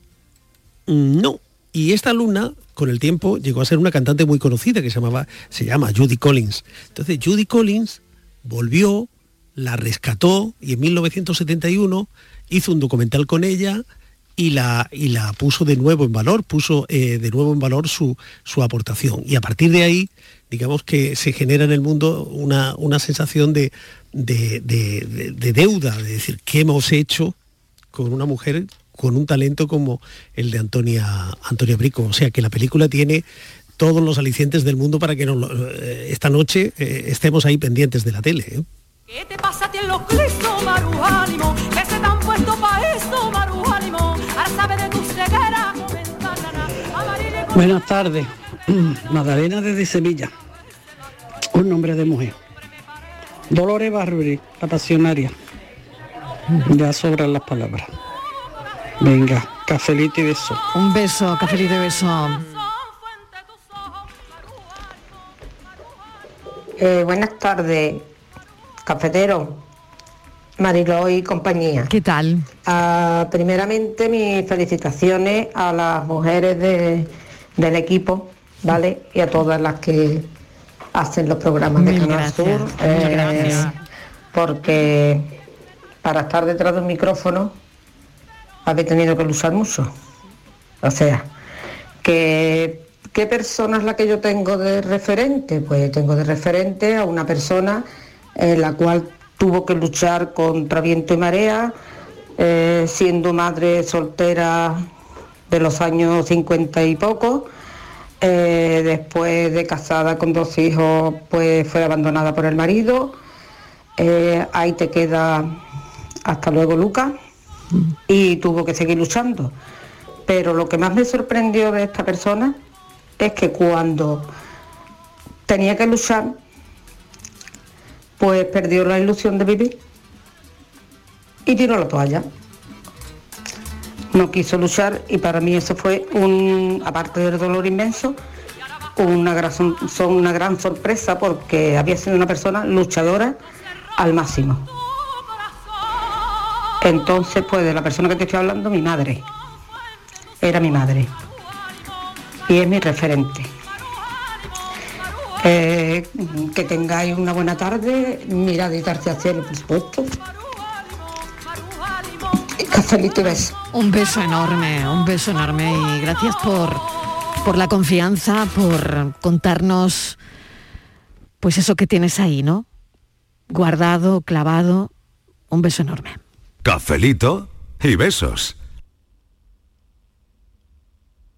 no, y esta alumna, con el tiempo, llegó a ser una cantante muy conocida que se llamaba, se llama Judy Collins. Entonces Judy Collins volvió, la rescató y en mil novecientos setenta y uno hizo un documental con ella y la, y la puso de nuevo en valor, puso eh, de nuevo en valor su, su aportación. Y a partir de ahí, digamos que se genera en el mundo una, una sensación de, de, de, de, de deuda, de decir, ¿qué hemos hecho con una mujer con un talento como el de Antonia, Antonia Brico? O sea que la película tiene todos los alicientes del mundo para que nos, esta noche eh, estemos ahí pendientes de la tele, ¿eh? ¿Qué te pasa a ti en los clistos, Maru Ánimo? ¿Qué se te han puesto para esto, Maru Ánimo? Ahora sabes de tus cegueras. Buenas tardes, Magdalena desde Sevilla. Un nombre de mujer. Dolores Barruri, la pasionaria. Ya sobran las palabras. Venga, cafelito y beso. Un beso, cafelito y beso. Eh, buenas tardes, cafetero, Mariló y compañía. ¿Qué tal? Uh, primeramente, mis felicitaciones a las mujeres de, del equipo, ¿vale? Y a todas las que hacen los programas de Canal Sur. Eh, gracias. Porque para estar detrás de un micrófono habéis tenido que luchar mucho. O sea, que ¿qué persona es la que yo tengo de referente? Pues tengo de referente a una persona eh, la cual tuvo que luchar contra viento y marea, eh, siendo madre soltera de los años cincuenta y poco, eh, después de casada con dos hijos, pues fue abandonada por el marido. Eh, ahí te queda hasta luego, Lucas. Y tuvo que seguir luchando. Pero lo que más me sorprendió de esta persona es que cuando tenía que luchar, pues perdió la ilusión de vivir y tiró la toalla. No quiso luchar y para mí eso fue, un aparte del dolor inmenso, una gran, son una gran sorpresa, porque había sido una persona luchadora al máximo. Entonces, pues, de la persona que te estoy hablando, mi madre. Era mi madre. Y es mi referente. Eh, que tengáis una buena tarde. Mirad y tarde al cielo, por supuesto. Cafelito y beso. Un beso enorme, un beso enorme. Y gracias por, por la confianza, por contarnos, pues, eso que tienes ahí, ¿no? Guardado, clavado. Un beso enorme. Cafelito y besos.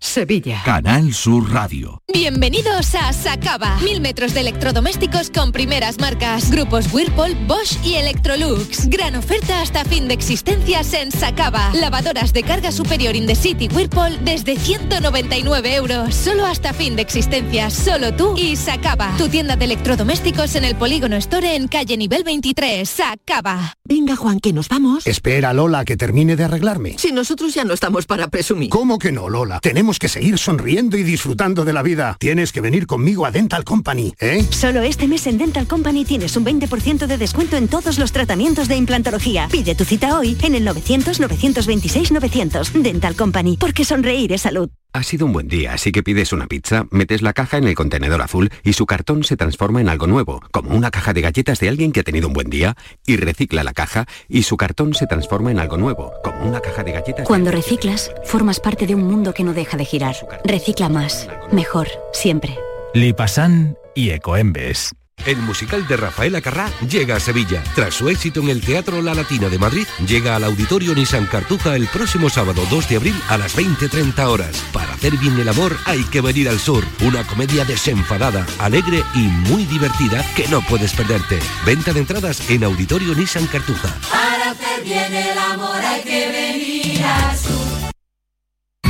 Sevilla. Canal Sur Radio. Bienvenidos a Sacaba. Mil metros de electrodomésticos con primeras marcas. Grupos Whirlpool, Bosch y Electrolux. Gran oferta hasta fin de existencias en Sacaba. Lavadoras de carga superior Indecity Whirlpool desde ciento noventa y nueve euros. Solo hasta fin de existencias. Solo tú y Sacaba. Tu tienda de electrodomésticos en el Polígono Store en calle nivel veintitrés. Sacaba. Venga, Juan, que nos vamos. Espera, Lola, que termine de arreglarme. Si nosotros ya no estamos para presumir. ¿Cómo que no, Lola? Tenemos que seguir sonriendo y disfrutando de la vida. Tienes que venir conmigo a Dental Company, ¿eh? Solo este mes en Dental Company tienes un veinte por ciento de descuento en todos los tratamientos de implantología. Pide tu cita hoy en el novecientos novecientos veintiséis novecientos. Dental Company, porque sonreír es salud. Ha sido un buen día, así que pides una pizza, metes la caja en el contenedor azul y su cartón se transforma en algo nuevo, como una caja de galletas de alguien que ha tenido un buen día, y recicla la caja y su cartón se transforma en algo nuevo, como una caja de galletas. Cuando reciclas, formas parte de un mundo que no deja de girar. Recicla más, mejor, siempre. Lipasán y Ecoembes. El musical de Rafael Acarrá llega a Sevilla. Tras su éxito en el Teatro La Latina de Madrid, llega al Auditorio Nissan Cartuja el próximo sábado dos de abril a las veinte treinta horas. Para hacer bien el amor hay que venir al sur. Una comedia desenfadada, alegre y muy divertida que no puedes perderte. Venta de entradas en Auditorio Nissan Cartuja. Para hacer bien el amor hay que venir al sur.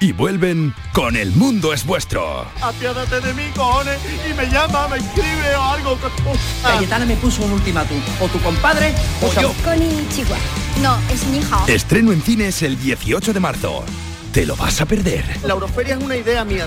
y vuelven con El Mundo es Vuestro. Apiádate de mí, cojones, y me llama, me escribe o algo. Cayetana me puso un ultimátum, o tu compadre o, o yo. Con Chihuahua. No, es mi hija. Estreno en cines el dieciocho de marzo. Te lo vas a perder. La Euroferia es una idea mía.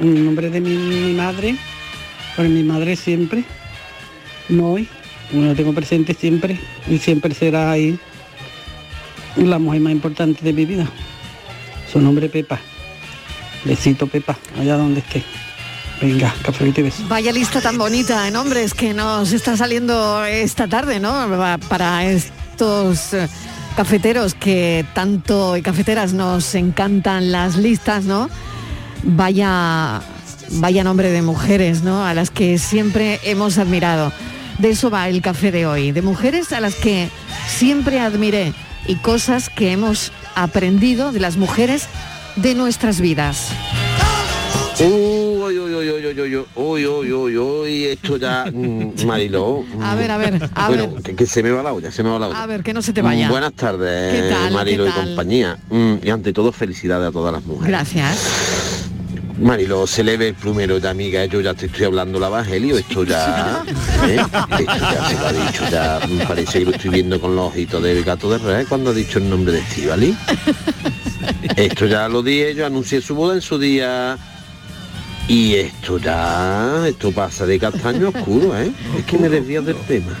en nombre de mi, mi madre, por mi madre siempre, no hoy, lo tengo presente siempre y siempre será ahí la mujer más importante de mi vida. Su nombre Pepa. Besito Pepa, allá donde esté. Venga, café y beso. Vaya lista tan bonita de nombres que nos está saliendo esta tarde, ¿no? Para estos cafeteros que tanto y cafeteras nos encantan las listas, ¿no? Vaya, vaya nombre de mujeres, ¿no? A las que siempre hemos admirado. De eso va el café de hoy. De mujeres a las que siempre admiré y cosas que hemos aprendido de las mujeres de nuestras vidas. Uy, uy, uy, uy, uy, uy, uy, uy, uy, uy, esto ya, Mariló. A ver, a ver, a bueno, ver. Que, que se me va la olla, se me va la olla. A ver, que no se te vaya. Buenas tardes, ¿qué tal, Mariló y compañía? Y ante todo, felicidades a todas las mujeres. Gracias. Mariló, se le ve el plumero de amiga, yo ya te estoy hablando la Bajelio, esto ya, ¿eh? Esto ya se lo ha dicho, ya me parece que lo estoy viendo con los ojitos del gato de Rey cuando ha dicho el nombre de Estíbaliz. Esto ya lo dije, yo anuncié su boda en su día. Y esto ya, esto pasa de castaño oscuro, ¿eh? Es que me desvías del tema.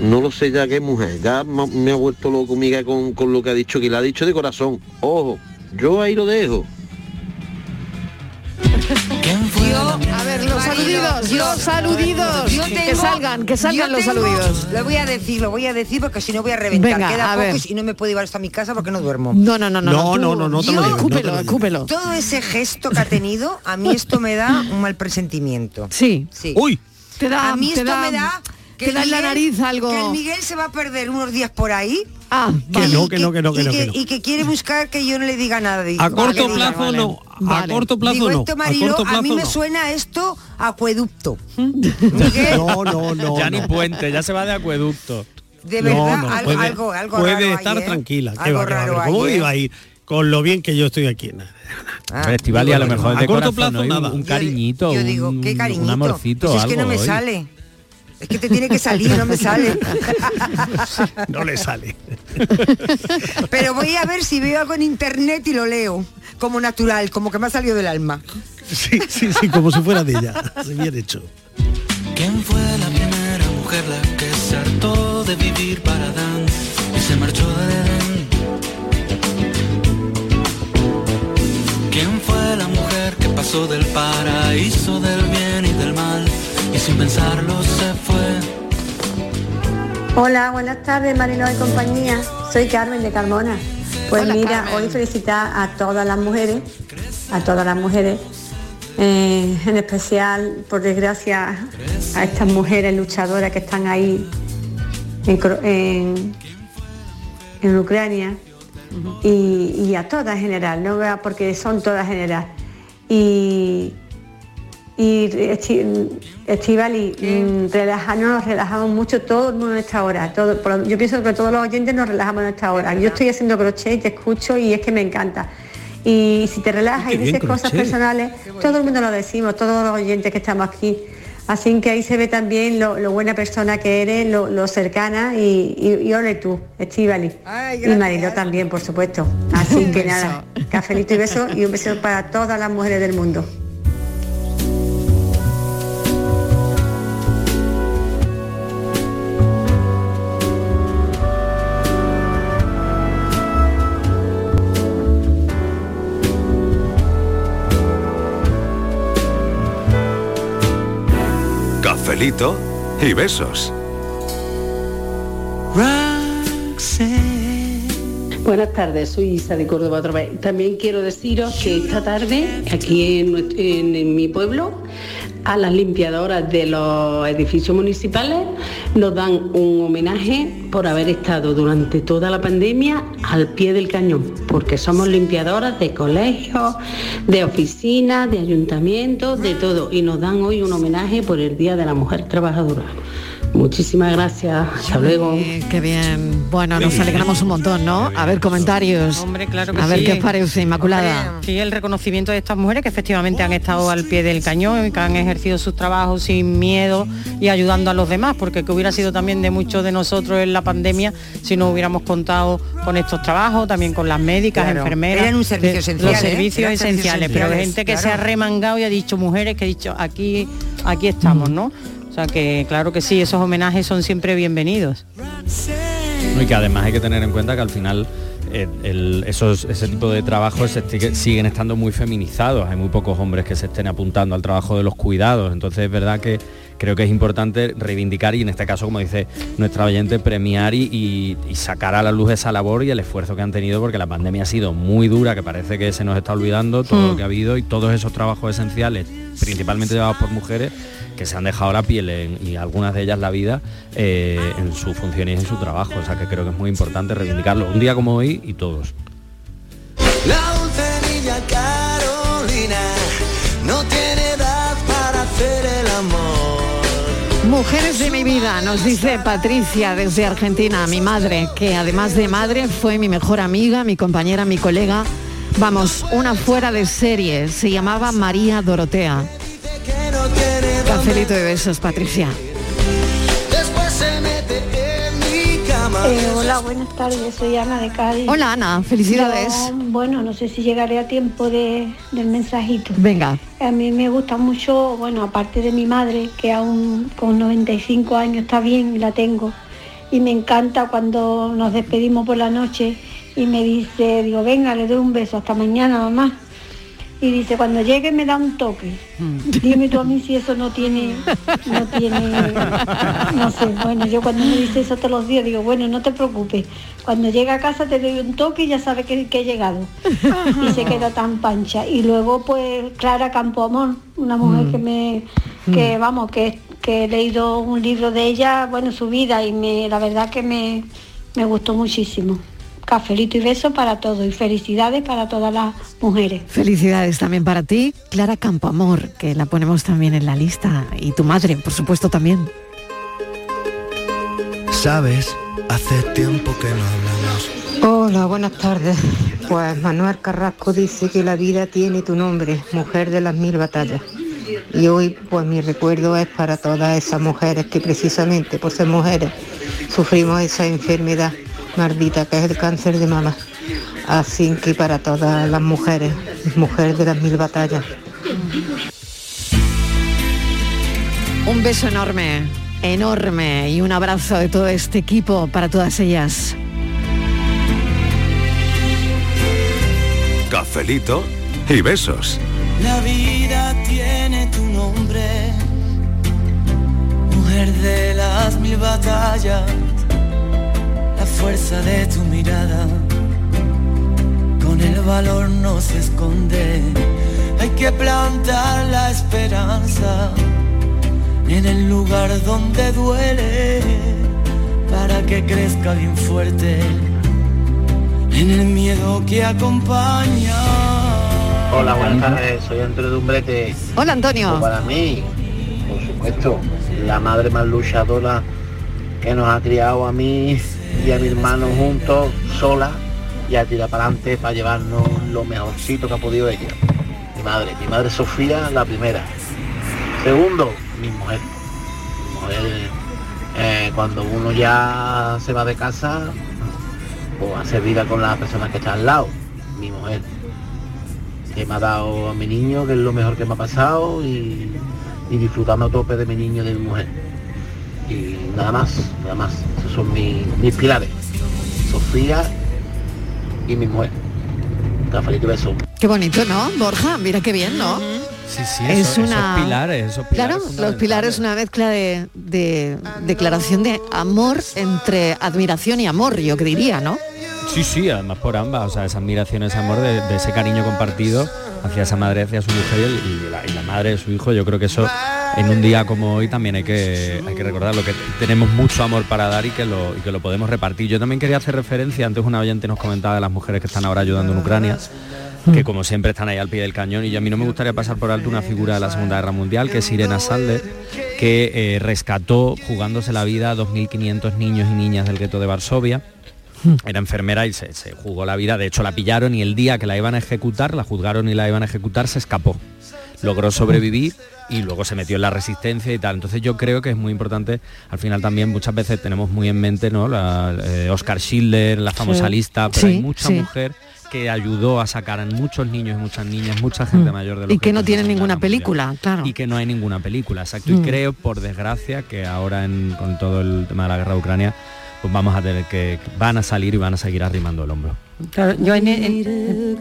No lo sé ya qué mujer, ya me ha vuelto loco miga con, con lo que ha dicho, que le ha dicho de corazón. Ojo, yo ahí lo dejo. Yo, a ver, los saludidos, los saludidos, yo tengo, que salgan, que salgan los tengo, saludidos. Lo voy a decir, lo voy a decir porque si no voy a reventar. Venga, queda poco y no me puedo llevar hasta mi casa porque no duermo. No, no, no, no, no, tú, no, no, no, yo, no, escúpelo, no escúpelo. Todo ese gesto que ha tenido, a mí esto me da un mal presentimiento. Sí, sí. Uy, te da, a mí te esto da, me da que te da en la nariz algo. Que el Miguel se va a perder unos días por ahí. Ah, que vale. no, que no, que no, que no, que no. Y que quiere buscar que yo no le diga nada. Digo, a corto vale, plazo vale. no. Vale. A corto plazo Digo, no. Esto, Mariló, a, corto plazo, a mí me no. suena esto a acueducto. no, no, no. Ya no. ni puente, ya se va de acueducto. De verdad, no, no, algo, puede, algo, algo puede raro. Puede estar ayer. tranquila. Algo que va, raro que va, ¿cómo iba a ir? Con lo bien que yo estoy aquí. Ah, a ver, Estíbaliz, a lo mejor a de corto plazo nada. Un cariñito. Yo digo, ¿qué cariñito? Un amorcito. Es que no me sale. Es que te tiene que salir, no me sale. No le sale. Pero voy a ver si veo algo en internet y lo leo. Como natural, como que me ha salido del alma. Sí, sí, sí, como si fuera de ella. Sí, bien hecho. ¿Quién fue la primera mujer la que se hartó de vivir para Adán y se marchó de Edén? ¿Quién fue la mujer que pasó del paraíso del bien y del mal y sin pensarlo se fue? Hola, buenas tardes, Mariló y compañía. Soy Carmen de Carmona. Pues hola, mira, Karen. Hoy felicitar a todas las mujeres, a todas las mujeres, eh, en especial, por desgracia, a estas mujeres luchadoras que están ahí en, en, en Ucrania, uh-huh. y, y a todas en general, ¿no? Porque son todas en general. Y, y Estíbaliz, mm, relaja, nos relajamos mucho todo el mundo en esta hora. Todo, yo pienso que todos los oyentes nos relajamos en esta hora. Yo estoy haciendo crochet y te escucho y es que me encanta. Y si te relajas y dices cosas personales, todo el mundo lo decimos, todos los oyentes que estamos aquí. Así que ahí se ve también lo, lo buena persona que eres, lo, lo cercana y, y, y ole tú, Estíbaliz. Ay, y Mariló también, por supuesto. Así que nada, cafelito y beso y un beso para todas las mujeres del mundo. Y besos. Buenas tardes, soy Isa de Córdoba otra vez. También quiero deciros que esta tarde, aquí en, en, en mi pueblo, a las limpiadoras de los edificios municipales nos dan un homenaje por haber estado durante toda la pandemia al pie del cañón, porque somos limpiadoras de colegios, de oficinas, de ayuntamientos, de todo, y nos dan hoy un homenaje por el Día de la Mujer Trabajadora. Muchísimas gracias, hasta luego. Eh, qué bien. Bueno, nos alegramos un montón, ¿no? A ver, comentarios. Hombre, claro que sí. A ver qué os parece, Inmaculada. Hombre, sí, el reconocimiento de estas mujeres que efectivamente han estado al pie del cañón, que han ejercido sus trabajos sin miedo y ayudando a los demás, porque que hubiera sido también de muchos de nosotros en la pandemia si no hubiéramos contado con estos trabajos, también con las médicas, claro, enfermeras. Eran un servicio esencial. Los servicios ¿eh? esenciales, esenciales, pero hay gente que claro. se ha remangado y ha dicho, mujeres que ha dicho, aquí, aquí estamos, ¿no? O sea que claro que sí, esos homenajes son siempre bienvenidos. Y que además hay que tener en cuenta que al final el, el, esos, ese tipo de trabajos se, siguen estando muy feminizados. Hay muy pocos hombres que se estén apuntando al trabajo de los cuidados. Entonces es verdad que creo que es importante reivindicar y en este caso, como dice nuestra oyente, premiar y, y, y sacar a la luz esa labor y el esfuerzo que han tenido, porque la pandemia ha sido muy dura, que parece que se nos está olvidando todo mm. lo que ha habido y todos esos trabajos esenciales, principalmente llevados por mujeres, que se han dejado la piel en, y algunas de ellas la vida eh, en sus funciones y en su trabajo. O sea que creo que es muy importante reivindicarlo un día como hoy y todos. La dulce niña Carolina no tiene edad para hacer el amor. Mujeres de mi vida, nos dice Patricia desde Argentina, mi madre, que además de madre fue mi mejor amiga, mi compañera, mi colega, vamos, una fuera de serie, se llamaba María Dorotea. Cafelito de besos, Patricia. Eh, hola, buenas tardes, soy Ana de Cádiz. Hola Ana, felicidades. Yo, bueno, no sé si llegaré a tiempo de, del mensajito. Venga. A mí me gusta mucho, bueno, aparte de mi madre, que aún con noventa y cinco años está bien y la tengo. Y me encanta cuando nos despedimos por la noche y me dice, digo, venga, le doy un beso, hasta mañana mamá. Y dice, cuando llegue me da un toque. Dime tú a mí si eso no tiene, no tiene, no sé. Bueno, yo cuando me dice eso todos los días, digo, bueno, no te preocupes. Cuando llegue a casa te doy un toque y ya sabes que, que he llegado. Y se queda tan pancha. Y luego, pues, Clara Campoamor, una mujer mm. que me, que vamos, que, que he leído un libro de ella, bueno, su vida, y me la verdad que me, me gustó muchísimo. Cafelito y beso para todos y felicidades para todas las mujeres. Felicidades también para ti, Clara Campoamor, que la ponemos también en la lista, y tu madre, por supuesto, también. Sabes, hace tiempo que no hablamos. Hola, buenas tardes. Pues Manuel Carrasco dice que la vida tiene tu nombre, mujer de las mil batallas. Y hoy, pues mi recuerdo es para todas esas mujeres que precisamente por ser mujeres sufrimos esa enfermedad maldita que es el cáncer de mama. Así que para todas las mujeres, mujer de las mil batallas. Un beso enorme, enorme, y un abrazo de todo este equipo para todas ellas. Cafelito y besos. La vida tiene tu nombre, mujer de las mil batallas. La fuerza de tu mirada, con el valor no se esconde. Hay que plantar la esperanza en el lugar donde duele. para que crezca bien fuerte en el miedo que acompaña. Hola, buenas tardes, soy Antonio Dumbrete. Hola, Antonio. Pues para mí, por supuesto, la madre más luchadora que nos ha criado a mí y a mi hermano juntos, sola, y a tirar para adelante para llevarnos lo mejorcito que ha podido ella. Mi madre, mi madre Sofía, la primera. Segundo, mi mujer. Mi mujer, eh, cuando uno ya se va de casa, o hace vida con las personas que están al lado. Mi mujer, que me ha dado a mi niño, que es lo mejor que me ha pasado, y, y disfrutando a tope de mi niño y de mi mujer. Y nada más, nada más. Esos son mis, mis pilares. Sofía y mi mujer. Cafelito y beso. Qué bonito, ¿no, Borja? Mira qué bien, ¿no? Uh-huh. Sí, sí, es eso, una... esos pilares, esos pilares. Claro, los pilares es una mezcla de, de declaración de amor entre admiración y amor, yo diría, ¿no? Sí, sí, además por ambas, o sea, esa admiración, ese amor de, de ese cariño compartido hacia esa madre, hacia su mujer y la, y la madre de su hijo. Yo creo que eso en un día como hoy también hay que, hay que recordarlo, que tenemos mucho amor para dar y que, lo, y que lo podemos repartir. Yo también quería hacer referencia, antes una oyente nos comentaba de las mujeres que están ahora ayudando en Ucrania, que como siempre están ahí al pie del cañón, y a mí no me gustaría pasar por alto una figura de la Segunda Guerra Mundial, que es Irena Sandler, que eh, rescató jugándose la vida a dos mil quinientos niños y niñas del gueto de Varsovia. Era enfermera y se, se jugó la vida. De hecho, la pillaron y el día que la iban a ejecutar, la juzgaron y la iban a ejecutar, se escapó. Logró sobrevivir y luego se metió en la resistencia y tal. Entonces yo creo que es muy importante. Al final también muchas veces tenemos muy en mente, ¿no?, la, eh, Oscar Schindler, la famosa sí. lista, pero sí, hay mucha sí. mujer que ayudó a sacar a muchos niños y muchas niñas, mucha gente mm. mayor de los y que, que no tiene ninguna película, mundial. Claro. Y que no hay ninguna película, exacto. Mm. Y creo, por desgracia, que ahora en, con todo el tema de la guerra de Ucrania, pues vamos a tener que, van a salir y van a seguir arrimando el hombro. Claro, yo en, en,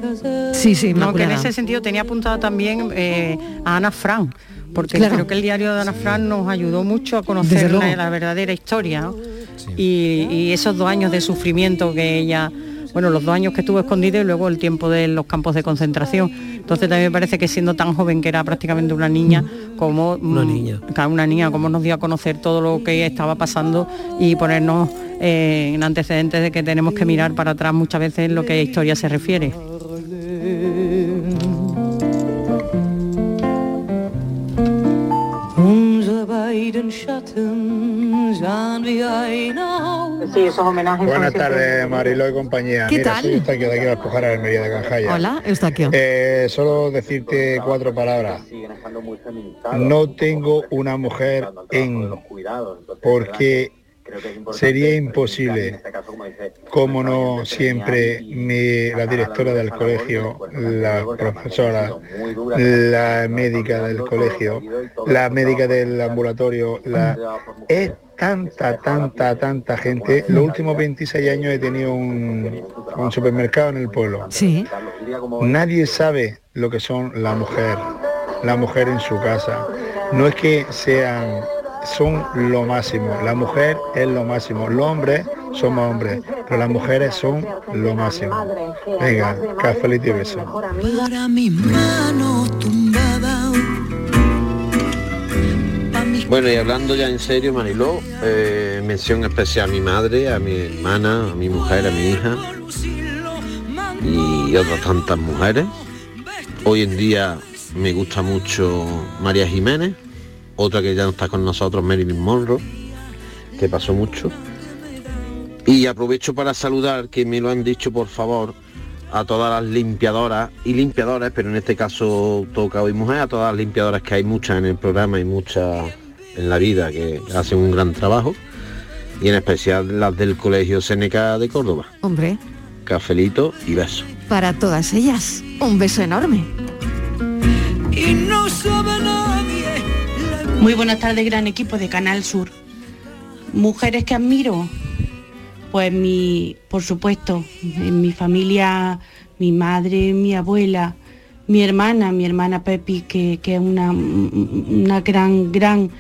sí, sí, no, que en ese sentido tenía apuntado también eh, a Ana Frank, porque claro, creo que el diario de Ana sí. Frank nos ayudó mucho a conocer la, la verdadera historia, ¿no? Sí. Y, y esos dos años de sufrimiento que ella, bueno, los dos años que estuvo escondida y luego el tiempo de los campos de concentración. Entonces también me parece que siendo tan joven, que era prácticamente una niña, como una niña, una niña, como nos dio a conocer todo lo que estaba pasando y ponernos eh, en antecedentes de que tenemos que mirar para atrás muchas veces en lo que a historia se refiere. Sí, esos homenajes. Buenas tardes, Mariló y compañía. ¿Qué Mira, tal? Soy Eustaquio de aquí, Las Pujaras, Almería de Canjaya. Hola, Eustaquio. Eh, solo decirte cuatro palabras. No tengo una mujer en, porque sería imposible, como no siempre mi, la directora del colegio, la profesora, la médica del colegio, la médica del ambulatorio, la... Es tanta, tanta, tanta gente. Los últimos veintiséis años he tenido un, un supermercado en el pueblo. Sí. Nadie sabe lo que son la mujer, la mujer en su casa. No es que sean... son lo máximo, la mujer es lo máximo, los hombres somos hombres, pero las mujeres son lo máximo. Venga, cafelito y beso. Bueno, y hablando ya en serio, Mariló, eh, mención especial a mi madre, a mi hermana, a mi mujer, a mi hija y otras tantas mujeres. Hoy en día me gusta mucho María Jiménez, otra que ya no está con nosotros, Marilyn Monroe, que pasó mucho. Y aprovecho para saludar, que me lo han dicho por favor, a todas las limpiadoras y limpiadores, pero en este caso toca hoy mujer, a todas las limpiadoras, que hay muchas en el programa y muchas en la vida, que hacen un gran trabajo, y en especial las del Colegio Seneca de Córdoba. Hombre. Cafelito y beso. Para todas ellas, un beso enorme. Y no sabe nadie. Muy buenas tardes, gran equipo de Canal Sur. Mujeres que admiro, pues mi, por supuesto, en mi familia, mi madre, mi abuela, mi hermana, mi hermana Pepi, que, que es una, una gran, gran,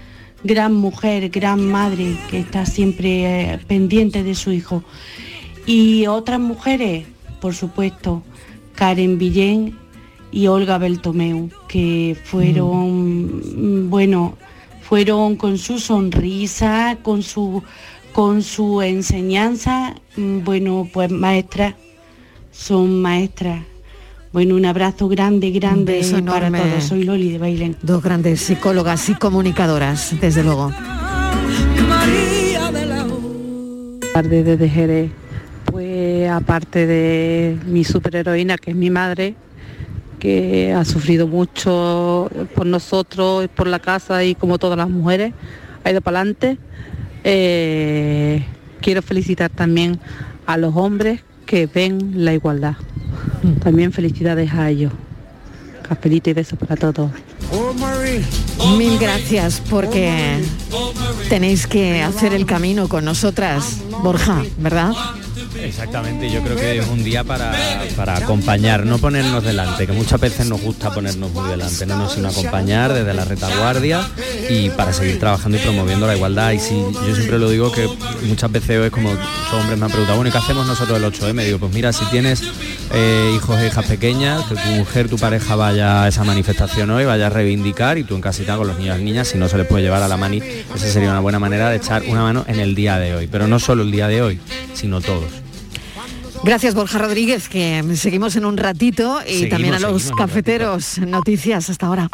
gran mujer, gran madre, que está siempre pendiente de su hijo. Y otras mujeres, por supuesto, Karen Villén y Olga Beltomeu, que fueron, mm. bueno... fueron con su sonrisa, con su con su enseñanza. Bueno, pues maestras, son maestras. Bueno, un abrazo grande, grande para todos. Soy Loli de Bailén. Dos grandes psicólogas y comunicadoras, desde luego. Tarde desde Jerez, pues aparte de mi superheroína, que es mi madre, que ha sufrido mucho por nosotros, por la casa y como todas las mujeres, ha ido para adelante. Eh, quiero felicitar también a los hombres que ven la igualdad. También felicidades a ellos. Cafelito y besos para todos. Mil gracias, porque tenéis que hacer el camino con nosotras, Borja, ¿verdad? Exactamente, yo creo que es un día para, para acompañar, no ponernos delante, que muchas veces nos gusta ponernos muy delante, no nos sino acompañar desde la retaguardia y para seguir trabajando y promoviendo la igualdad. Y si yo siempre lo digo, que muchas veces es como muchos hombres me han preguntado, bueno, ¿y qué hacemos nosotros el ocho eme? Digo, pues mira, si tienes eh, hijos e hijas pequeñas, que tu mujer, tu pareja vaya a esa manifestación hoy, vaya a reivindicar, y tú en casita con los niños y niñas, si no se les puede llevar a la mani, esa sería una buena manera de echar una mano en el día de hoy, pero no solo el día de hoy, sino todos. Gracias, Borja Rodríguez, que seguimos en un ratito y seguimos, también a los cafeteros. Noticias hasta ahora.